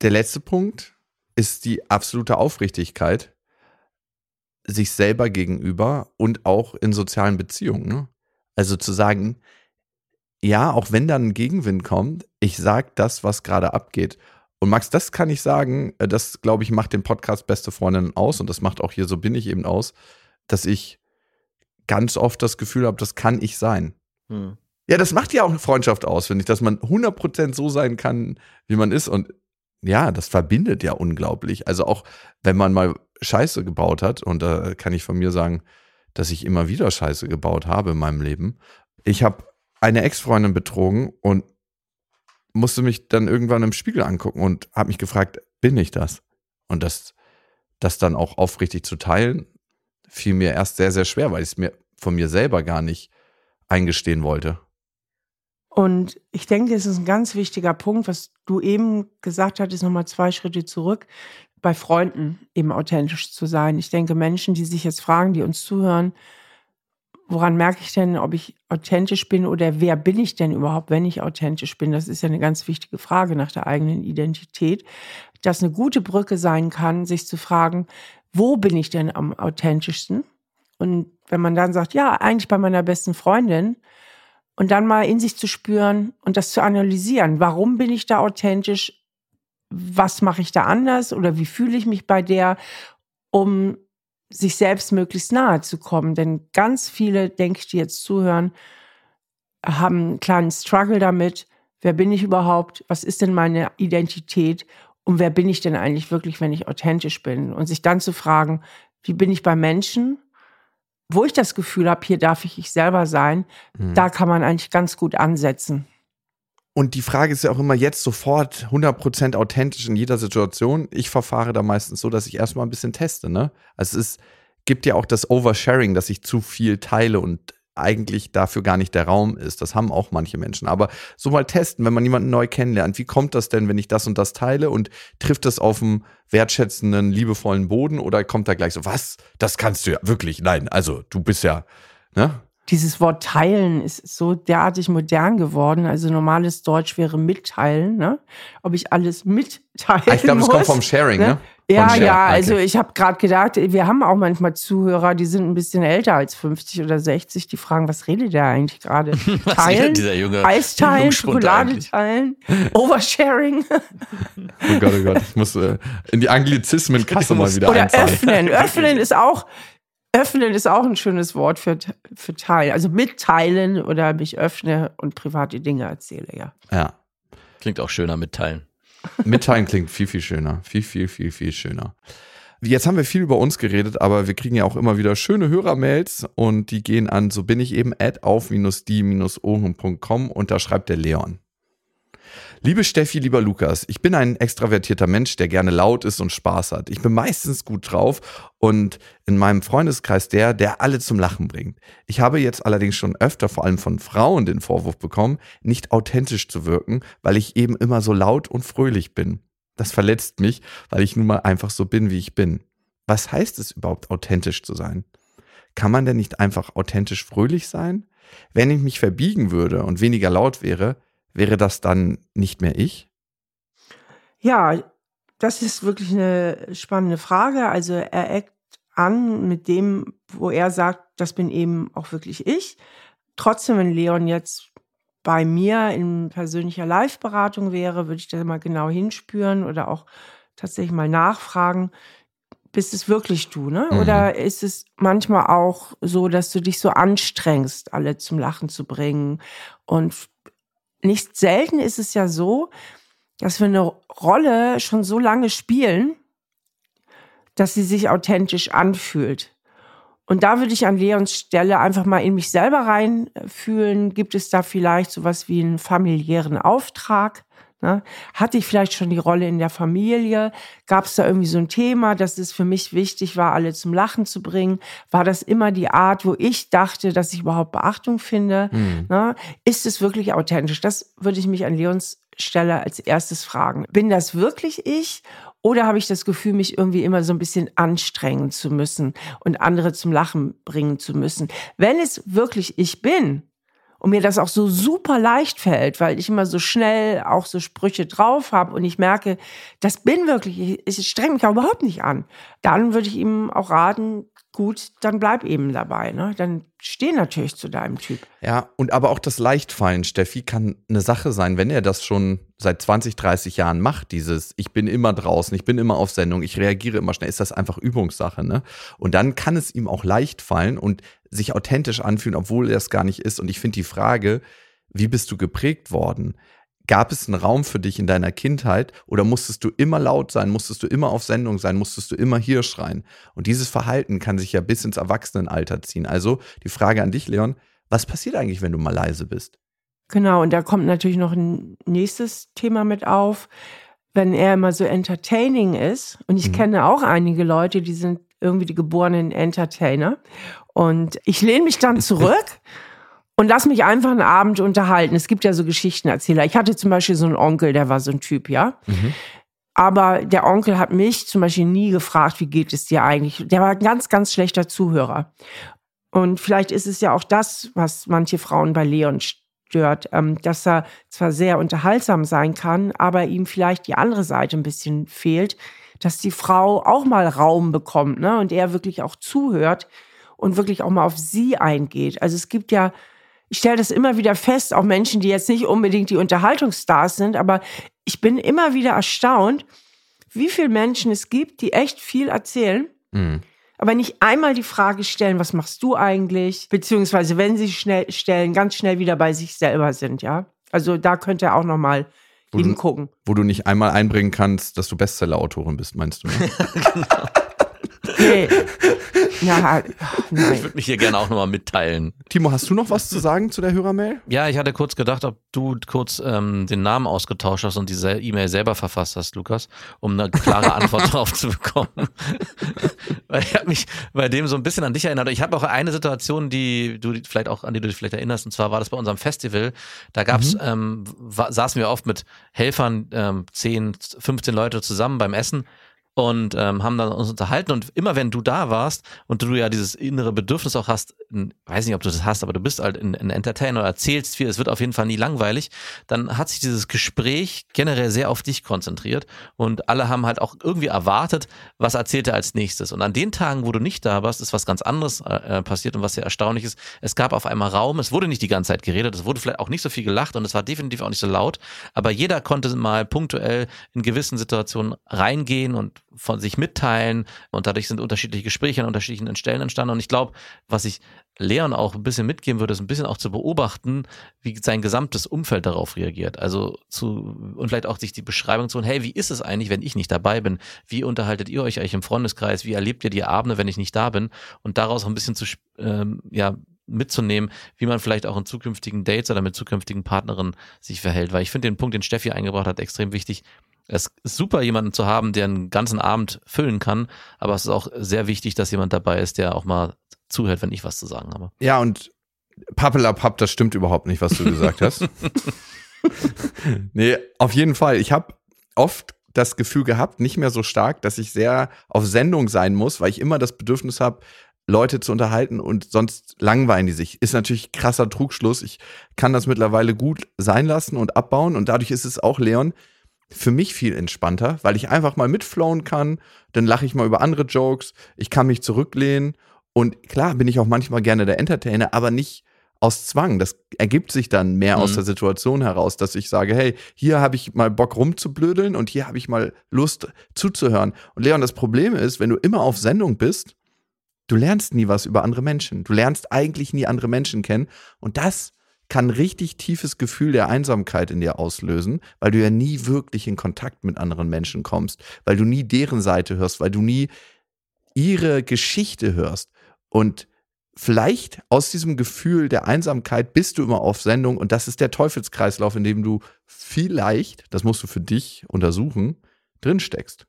der letzte Punkt ist die absolute Aufrichtigkeit sich selber gegenüber und auch in sozialen Beziehungen, ne? Also zu sagen, ja, auch wenn dann ein Gegenwind kommt, ich sag das, was gerade abgeht. Und Max, das kann ich sagen, das, glaube ich, macht den Podcast Beste Freundinnen aus und das macht auch hier So bin ich eben aus, dass ich ganz oft das Gefühl habe, das kann ich sein. Ja, das macht ja auch eine Freundschaft aus, finde ich, dass man 100% so sein kann, wie man ist und ja, das verbindet ja unglaublich. Also auch, wenn man mal Scheiße gebaut hat und da kann ich von mir sagen, dass ich immer wieder Scheiße gebaut habe in meinem Leben. Ich habe eine Ex-Freundin betrogen und musste mich dann irgendwann im Spiegel angucken und habe mich gefragt, bin ich das? Und das dann auch aufrichtig zu teilen, fiel mir erst sehr, sehr schwer, weil ich es mir von mir selber gar nicht eingestehen wollte. Und ich denke, es ist ein ganz wichtiger Punkt, was du eben gesagt hattest, nochmal 2 Schritte zurück, bei Freunden eben authentisch zu sein. Ich denke, Menschen, die sich jetzt fragen, die uns zuhören, woran merke ich denn, ob ich authentisch bin oder wer bin ich denn überhaupt, wenn ich authentisch bin? Das ist ja eine ganz wichtige Frage nach der eigenen Identität, dass eine gute Brücke sein kann, sich zu fragen, wo bin ich denn am authentischsten? Und wenn man dann sagt, ja, eigentlich bei meiner besten Freundin, und dann mal in sich zu spüren und das zu analysieren. Warum bin ich da authentisch? Was mache ich da anders oder wie fühle ich mich bei der, um sich selbst möglichst nahe zu kommen? Denn ganz viele, denke ich, die jetzt zuhören, haben einen kleinen Struggle damit. Wer bin ich überhaupt? Was ist denn meine Identität? Und wer bin ich denn eigentlich wirklich, wenn ich authentisch bin? Und sich dann zu fragen, wie bin ich bei Menschen? Wo ich das Gefühl habe, hier darf ich selber sein, Da kann man eigentlich ganz gut ansetzen. Und die Frage ist ja auch immer jetzt sofort 100% authentisch in jeder Situation. Ich verfahre da meistens so, dass ich erstmal ein bisschen teste, ne? Also es gibt ja auch das Oversharing, dass ich zu viel teile und eigentlich dafür gar nicht der Raum ist. Das haben auch manche Menschen. Aber so mal testen, wenn man jemanden neu kennenlernt. Wie kommt das denn, wenn ich das und das teile und trifft das auf einen wertschätzenden, liebevollen Boden oder kommt da gleich so, was? Das kannst du ja wirklich. Nein, also du bist ja, ne? Dieses Wort teilen ist so derartig modern geworden. Also normales Deutsch wäre mitteilen, ne? Ob ich alles mitteilen muss. Ich glaube, es kommt vom Sharing, ne? Ja, okay. Also ich habe gerade gedacht, wir haben auch manchmal Zuhörer, die sind ein bisschen älter als 50 oder 60, die fragen, was redet der eigentlich gerade? Teilen, Eis teilen, Schokolade teilen, Oversharing. Oh Gott, ich muss in die Anglizismenkasse mal wieder einzahlen. Oder öffnen ist auch ein schönes Wort für teilen. Also mitteilen oder mich öffne und private Dinge erzähle, ja. Ja, klingt auch schöner, mitteilen. Mitteilen klingt viel, viel schöner. Viel, viel, viel, viel schöner. Jetzt haben wir viel über uns geredet, aber wir kriegen ja auch immer wieder schöne Hörermails und die gehen an so bin ich eben @auf-die-ohren.com und da schreibt der Leon. Liebe Steffi, lieber Lukas, ich bin ein extravertierter Mensch, der gerne laut ist und Spaß hat. Ich bin meistens gut drauf und in meinem Freundeskreis der alle zum Lachen bringt. Ich habe jetzt allerdings schon öfter, vor allem von Frauen, den Vorwurf bekommen, nicht authentisch zu wirken, weil ich eben immer so laut und fröhlich bin. Das verletzt mich, weil ich nun mal einfach so bin, wie ich bin. Was heißt es überhaupt, authentisch zu sein? Kann man denn nicht einfach authentisch fröhlich sein? Wenn ich mich verbiegen würde und weniger laut wäre, wäre das dann nicht mehr ich? Ja, das ist wirklich eine spannende Frage. Also er eckt an mit dem, wo er sagt, das bin eben auch wirklich ich. Trotzdem, wenn Leon jetzt bei mir in persönlicher Live-Beratung wäre, würde ich da mal genau hinspüren oder auch tatsächlich mal nachfragen, bist es wirklich du, ne? Oder ist es manchmal auch so, dass du dich so anstrengst, alle zum Lachen zu bringen? Und nicht selten ist es ja so, dass wir eine Rolle schon so lange spielen, dass sie sich authentisch anfühlt. Und da würde ich an Leons Stelle einfach mal in mich selber reinfühlen. Gibt es da vielleicht sowas wie einen familiären Auftrag? Ne? Hatte ich vielleicht schon die Rolle in der Familie? Gab es da irgendwie so ein Thema, dass es für mich wichtig war, alle zum Lachen zu bringen? War das immer die Art, wo ich dachte, dass ich überhaupt Beachtung finde? Ne? Ist es wirklich authentisch? Das würde ich mich an Leons Stelle als erstes fragen. Bin das wirklich ich? Oder habe ich das Gefühl, mich irgendwie immer so ein bisschen anstrengen zu müssen und andere zum Lachen bringen zu müssen? Wenn es wirklich ich bin, und mir das auch so super leicht fällt, weil ich immer so schnell auch so Sprüche drauf habe und ich merke, das bin wirklich, ich streng mich auch überhaupt nicht an. Dann würde ich ihm auch raten, gut, dann bleib eben dabei, ne? Dann steh natürlich zu deinem Typ. Ja, und aber auch das Leichtfallen, Steffi, kann eine Sache sein, wenn er das schon seit 20, 30 Jahren macht, dieses ich bin immer draußen, ich bin immer auf Sendung, ich reagiere immer schnell, ist das einfach Übungssache, ne? Und dann kann es ihm auch leicht fallen und sich authentisch anfühlen, obwohl er es gar nicht ist. Und ich finde die Frage, wie bist du geprägt worden? Gab es einen Raum für dich in deiner Kindheit oder musstest du immer laut sein, musstest du immer auf Sendung sein, musstest du immer hier schreien? Und dieses Verhalten kann sich ja bis ins Erwachsenenalter ziehen. Also die Frage an dich, Leon, was passiert eigentlich, wenn du mal leise bist? Genau, und da kommt natürlich noch ein nächstes Thema mit auf. Wenn er immer so entertaining ist, und ich kenne auch einige Leute, die sind irgendwie die geborenen Entertainer, und ich lehne mich dann zurück und lass mich einfach einen Abend unterhalten. Es gibt ja so Geschichtenerzähler. Ich hatte zum Beispiel so einen Onkel, der war so ein Typ, ja. Aber der Onkel hat mich zum Beispiel nie gefragt, wie geht es dir eigentlich? Der war ein ganz, ganz schlechter Zuhörer. Und vielleicht ist es ja auch das, was manche Frauen bei Leon stört, dass er zwar sehr unterhaltsam sein kann, aber ihm vielleicht die andere Seite ein bisschen fehlt, dass die Frau auch mal Raum bekommt, ne? Und er wirklich auch zuhört und wirklich auch mal auf sie eingeht. Also es gibt ja ich stelle das immer wieder fest, auch Menschen, die jetzt nicht unbedingt die Unterhaltungsstars sind, aber ich bin immer wieder erstaunt, wie viele Menschen es gibt, die echt viel erzählen, aber nicht einmal die Frage stellen, was machst du eigentlich? Beziehungsweise, wenn sie schnell stellen, ganz schnell wieder bei sich selber sind, ja? Also da könnt ihr auch nochmal hingucken. Wo du nicht einmal einbringen kannst, dass du Bestseller-Autorin bist, meinst du? Ne? Genau. Nee. Ja, nein. Ich würde mich hier gerne auch nochmal mitteilen. Timo, hast du noch was zu sagen zu der Hörermail? Ja, ich hatte kurz gedacht, ob du kurz den Namen ausgetauscht hast und diese E-Mail selber verfasst hast, Lukas, um eine klare Antwort drauf zu bekommen. Weil ich habe mich bei dem so ein bisschen an dich erinnert. Ich habe auch eine Situation, an die du dich vielleicht erinnerst, und zwar war das bei unserem Festival. Da gab's, saßen wir oft mit Helfern, 10, 15 Leute zusammen beim Essen. Und haben dann uns unterhalten, und immer wenn du da warst und du ja dieses innere Bedürfnis auch hast, weiß nicht, ob du das hast, aber du bist halt ein Entertainer oder erzählst viel, es wird auf jeden Fall nie langweilig, dann hat sich dieses Gespräch generell sehr auf dich konzentriert und alle haben halt auch irgendwie erwartet, was erzählt er als nächstes. Und an den Tagen, wo du nicht da warst, ist was ganz anderes passiert, und was sehr erstaunlich ist, es gab auf einmal Raum, es wurde nicht die ganze Zeit geredet, es wurde vielleicht auch nicht so viel gelacht und es war definitiv auch nicht so laut, aber jeder konnte mal punktuell in gewissen Situationen reingehen und von sich mitteilen, und dadurch sind unterschiedliche Gespräche an unterschiedlichen Stellen entstanden. Und ich glaube, was ich Leon auch ein bisschen mitgeben würde, ist ein bisschen auch zu beobachten, wie sein gesamtes Umfeld darauf reagiert. Also und vielleicht auch sich die Beschreibung zu holen, hey, wie ist es eigentlich, wenn ich nicht dabei bin? Wie unterhaltet ihr euch eigentlich im Freundeskreis? Wie erlebt ihr die Abende, wenn ich nicht da bin? Und daraus auch ein bisschen zu mitzunehmen, wie man vielleicht auch in zukünftigen Dates oder mit zukünftigen Partnerinnen sich verhält. Weil ich finde den Punkt, den Steffi eingebracht hat, extrem wichtig. Es ist super, jemanden zu haben, der einen ganzen Abend füllen kann, aber es ist auch sehr wichtig, dass jemand dabei ist, der auch mal zuhört, wenn ich was zu sagen habe. Ja, und pappelapapp, das stimmt überhaupt nicht, was du gesagt hast. Nee, auf jeden Fall. Ich habe oft das Gefühl gehabt, nicht mehr so stark, dass ich sehr auf Sendung sein muss, weil ich immer das Bedürfnis habe, Leute zu unterhalten, und sonst langweilen die sich. Ist natürlich krasser Trugschluss. Ich kann das mittlerweile gut sein lassen und abbauen, und dadurch ist es auch, Leon, für mich viel entspannter, weil ich einfach mal mitflowen kann, dann lache ich mal über andere Jokes, ich kann mich zurücklehnen, und klar bin ich auch manchmal gerne der Entertainer, aber nicht aus Zwang. Das ergibt sich dann mehr aus der Situation heraus, dass ich sage, hey, hier habe ich mal Bock rumzublödeln und hier habe ich mal Lust zuzuhören. Und Leon, das Problem ist, wenn du immer auf Sendung bist, du lernst nie was über andere Menschen. Du lernst eigentlich nie andere Menschen kennen, und das kann richtig tiefes Gefühl der Einsamkeit in dir auslösen, weil du ja nie wirklich in Kontakt mit anderen Menschen kommst, weil du nie deren Seite hörst, weil du nie ihre Geschichte hörst. Und vielleicht aus diesem Gefühl der Einsamkeit bist du immer auf Sendung, und das ist der Teufelskreislauf, in dem du vielleicht, das musst du für dich untersuchen, drinsteckst.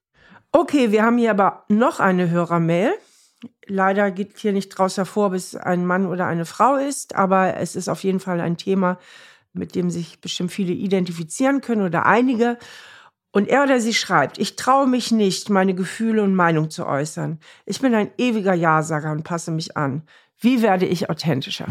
Okay, wir haben hier aber noch eine Hörermail. Leider geht hier nicht draus hervor, bis ein Mann oder eine Frau ist, aber es ist auf jeden Fall ein Thema, mit dem sich bestimmt viele identifizieren können oder einige. Und er oder sie schreibt: Ich traue mich nicht, meine Gefühle und Meinung zu äußern. Ich bin ein ewiger Ja-Sager und passe mich an. Wie werde ich authentischer?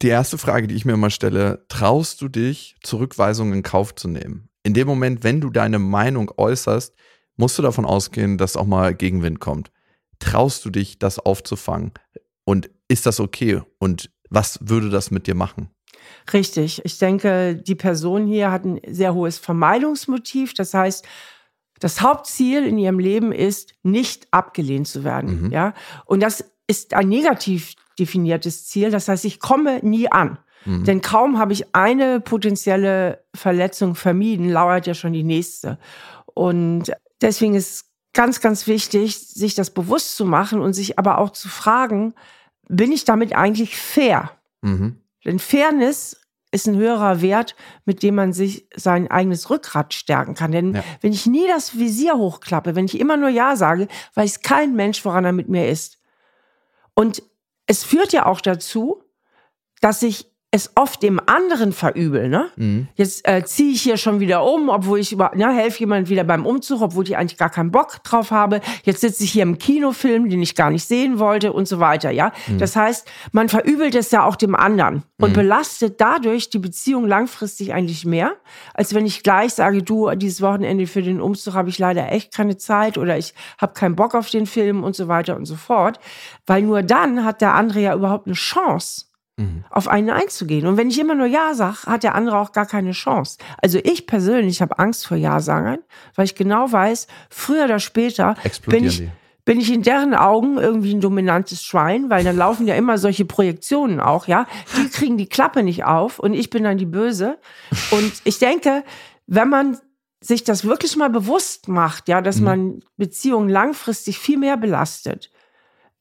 Die erste Frage, die ich mir immer stelle: Traust du dich, Zurückweisungen in Kauf zu nehmen? In dem Moment, wenn du deine Meinung äußerst, musst du davon ausgehen, dass auch mal Gegenwind kommt. Traust du dich, das aufzufangen? Und ist das okay? Und was würde das mit dir machen? Richtig. Ich denke, die Person hier hat ein sehr hohes Vermeidungsmotiv. Das heißt, das Hauptziel in ihrem Leben ist, nicht abgelehnt zu werden. Ja? Und das ist ein negativ definiertes Ziel. Das heißt, ich komme nie an. Denn kaum habe ich eine potenzielle Verletzung vermieden, lauert ja schon die nächste. Und deswegen ist ganz, ganz wichtig, sich das bewusst zu machen und sich aber auch zu fragen, bin ich damit eigentlich fair? Denn Fairness ist ein höherer Wert, mit dem man sich sein eigenes Rückgrat stärken kann. Denn wenn ich nie das Visier hochklappe, wenn ich immer nur Ja sage, weiß kein Mensch, woran er mit mir ist. Und es führt ja auch dazu, dass ich es oft dem anderen verübel, ne? Mhm. Jetzt ziehe ich hier schon wieder um, obwohl ich helfe jemand wieder beim Umzug, obwohl ich eigentlich gar keinen Bock drauf habe. Jetzt sitze ich hier im Kinofilm, den ich gar nicht sehen wollte und so weiter, ja? Mhm. Das heißt, man verübelt es ja auch dem anderen und belastet dadurch die Beziehung langfristig eigentlich mehr, als wenn ich gleich sage, du, dieses Wochenende für den Umzug habe ich leider echt keine Zeit oder ich habe keinen Bock auf den Film und so weiter und so fort. Weil nur dann hat der andere ja überhaupt eine Chance, auf einen einzugehen. Und wenn ich immer nur Ja sage, hat der andere auch gar keine Chance. Also ich persönlich habe Angst vor Ja-Sagern, weil ich genau weiß, früher oder später bin ich in deren Augen irgendwie ein dominantes Schwein, weil dann laufen ja immer solche Projektionen auch, ja. Die kriegen die Klappe nicht auf und ich bin dann die Böse. Und ich denke, wenn man sich das wirklich mal bewusst macht, ja, dass man Beziehungen langfristig viel mehr belastet,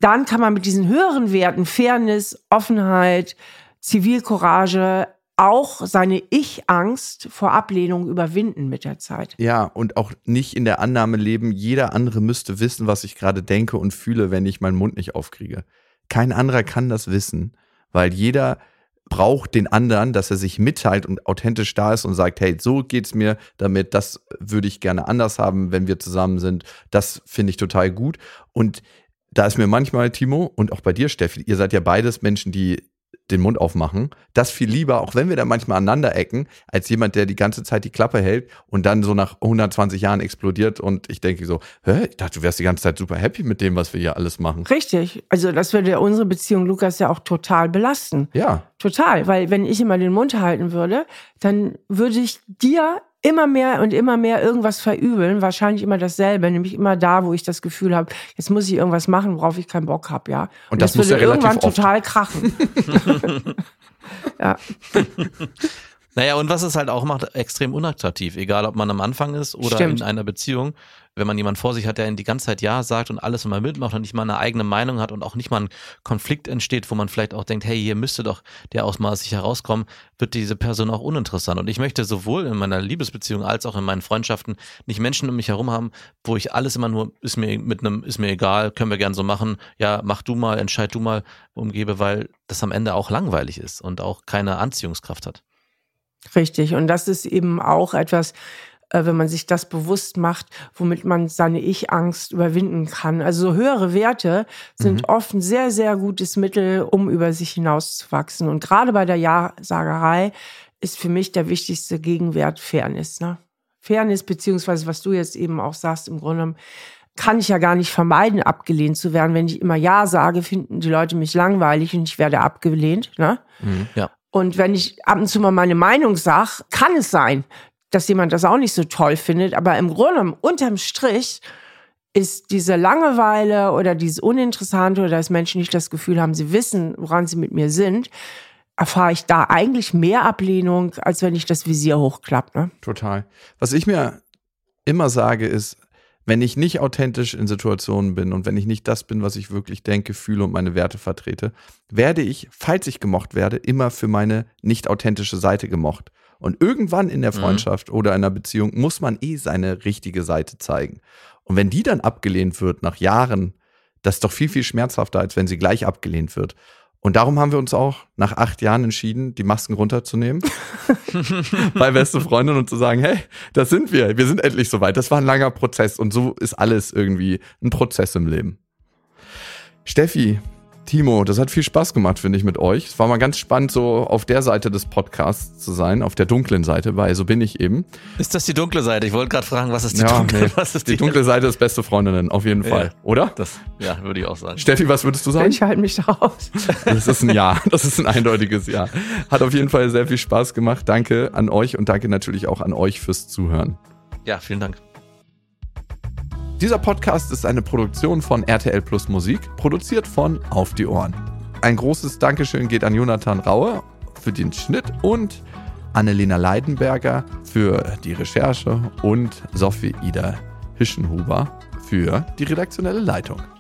dann kann man mit diesen höheren Werten, Fairness, Offenheit, Zivilcourage, auch seine Ich-Angst vor Ablehnung überwinden mit der Zeit. Ja, und auch nicht in der Annahme leben, jeder andere müsste wissen, was ich gerade denke und fühle, wenn ich meinen Mund nicht aufkriege. Kein anderer kann das wissen, weil jeder braucht den anderen, dass er sich mitteilt und authentisch da ist und sagt, hey, so geht's mir damit, das würde ich gerne anders haben, wenn wir zusammen sind. Das finde ich total gut. Und da ist mir manchmal, Timo, und auch bei dir, Steffi, ihr seid ja beides Menschen, die den Mund aufmachen, das viel lieber, auch wenn wir da manchmal aneinander ecken, als jemand, der die ganze Zeit die Klappe hält und dann so nach 120 Jahren explodiert und ich denke so, hä, ich dachte, du wärst die ganze Zeit super happy mit dem, was wir hier alles machen. Richtig, also das würde unsere Beziehung, Lukas, ja auch total belasten. Ja. Total, weil wenn ich immer den Mund halten würde, dann würde ich dir immer mehr irgendwas verübeln, wahrscheinlich immer dasselbe, nämlich immer da, wo ich das Gefühl habe, jetzt muss ich irgendwas machen, worauf ich keinen Bock habe, ja. Und das muss ja irgendwann total krachen. Ja. Naja, und was es halt auch macht, extrem unattraktiv, egal ob man am Anfang ist oder in einer Beziehung, wenn man jemanden vor sich hat, der die ganze Zeit Ja sagt und alles immer mitmacht und nicht mal eine eigene Meinung hat und auch nicht mal ein Konflikt entsteht, wo man vielleicht auch denkt, hey, hier müsste doch der aus sich herauskommen, wird diese Person auch uninteressant. Und ich möchte sowohl in meiner Liebesbeziehung als auch in meinen Freundschaften nicht Menschen um mich herum haben, wo ich alles immer nur, ist mir egal, können wir gerne so machen, ja, mach du mal, entscheid du mal, umgebe, weil das am Ende auch langweilig ist und auch keine Anziehungskraft hat. Richtig. Und das ist eben auch etwas, wenn man sich das bewusst macht, womit man seine Ich-Angst überwinden kann. Also höhere Werte sind oft ein sehr, sehr gutes Mittel, um über sich hinauszuwachsen. Und gerade bei der Ja-Sagerei ist für mich der wichtigste Gegenwert Fairness. Ne? Fairness, beziehungsweise was du jetzt eben auch sagst, im Grunde genommen, kann ich ja gar nicht vermeiden, abgelehnt zu werden. Wenn ich immer Ja sage, finden die Leute mich langweilig und ich werde abgelehnt. Ne? Mhm, ja. Und wenn ich ab und zu mal meine Meinung sage, kann es sein, dass jemand das auch nicht so toll findet. Aber im Grunde, unterm Strich, ist diese Langeweile oder dieses Uninteressante oder dass Menschen nicht das Gefühl haben, sie wissen, woran sie mit mir sind, erfahre ich da eigentlich mehr Ablehnung, als wenn ich das Visier hochklappe. Ne? Total. Was ich mir immer sage, ist, wenn ich nicht authentisch in Situationen bin und wenn ich nicht das bin, was ich wirklich denke, fühle und meine Werte vertrete, werde ich, falls ich gemocht werde, immer für meine nicht authentische Seite gemocht. Und irgendwann in der Freundschaft oder einer Beziehung muss man seine richtige Seite zeigen. Und wenn die dann abgelehnt wird nach Jahren, das ist doch viel, viel schmerzhafter, als wenn sie gleich abgelehnt wird. Und darum haben wir uns auch nach 8 Jahren entschieden, die Masken runterzunehmen bei Beste Freundin und zu sagen, hey, das sind wir. Wir sind endlich soweit. Das war ein langer Prozess und so ist alles irgendwie ein Prozess im Leben. Steffi, Timo, das hat viel Spaß gemacht, finde ich, mit euch. Es war mal ganz spannend, so auf der Seite des Podcasts zu sein, auf der dunklen Seite, bei So bin ich eben. Ist das die dunkle Seite? Ich wollte gerade fragen, was ist die dunkle Seite? Was ist die dunkle Seite ist Beste Freundinnen, auf jeden Fall, oder? Das, ja, würde ich auch sagen. Steffi, was würdest du sagen? Ich halte mich da raus. Das ist ein Ja, das ist ein eindeutiges Ja. Hat auf jeden Fall sehr viel Spaß gemacht. Danke an euch und danke natürlich auch an euch fürs Zuhören. Ja, vielen Dank. Dieser Podcast ist eine Produktion von RTL Plus Musik, produziert von Auf die Ohren. Ein großes Dankeschön geht an Jonathan Raue für den Schnitt und Annelena Leidenberger für die Recherche und Sophie Ida Hischenhuber für die redaktionelle Leitung.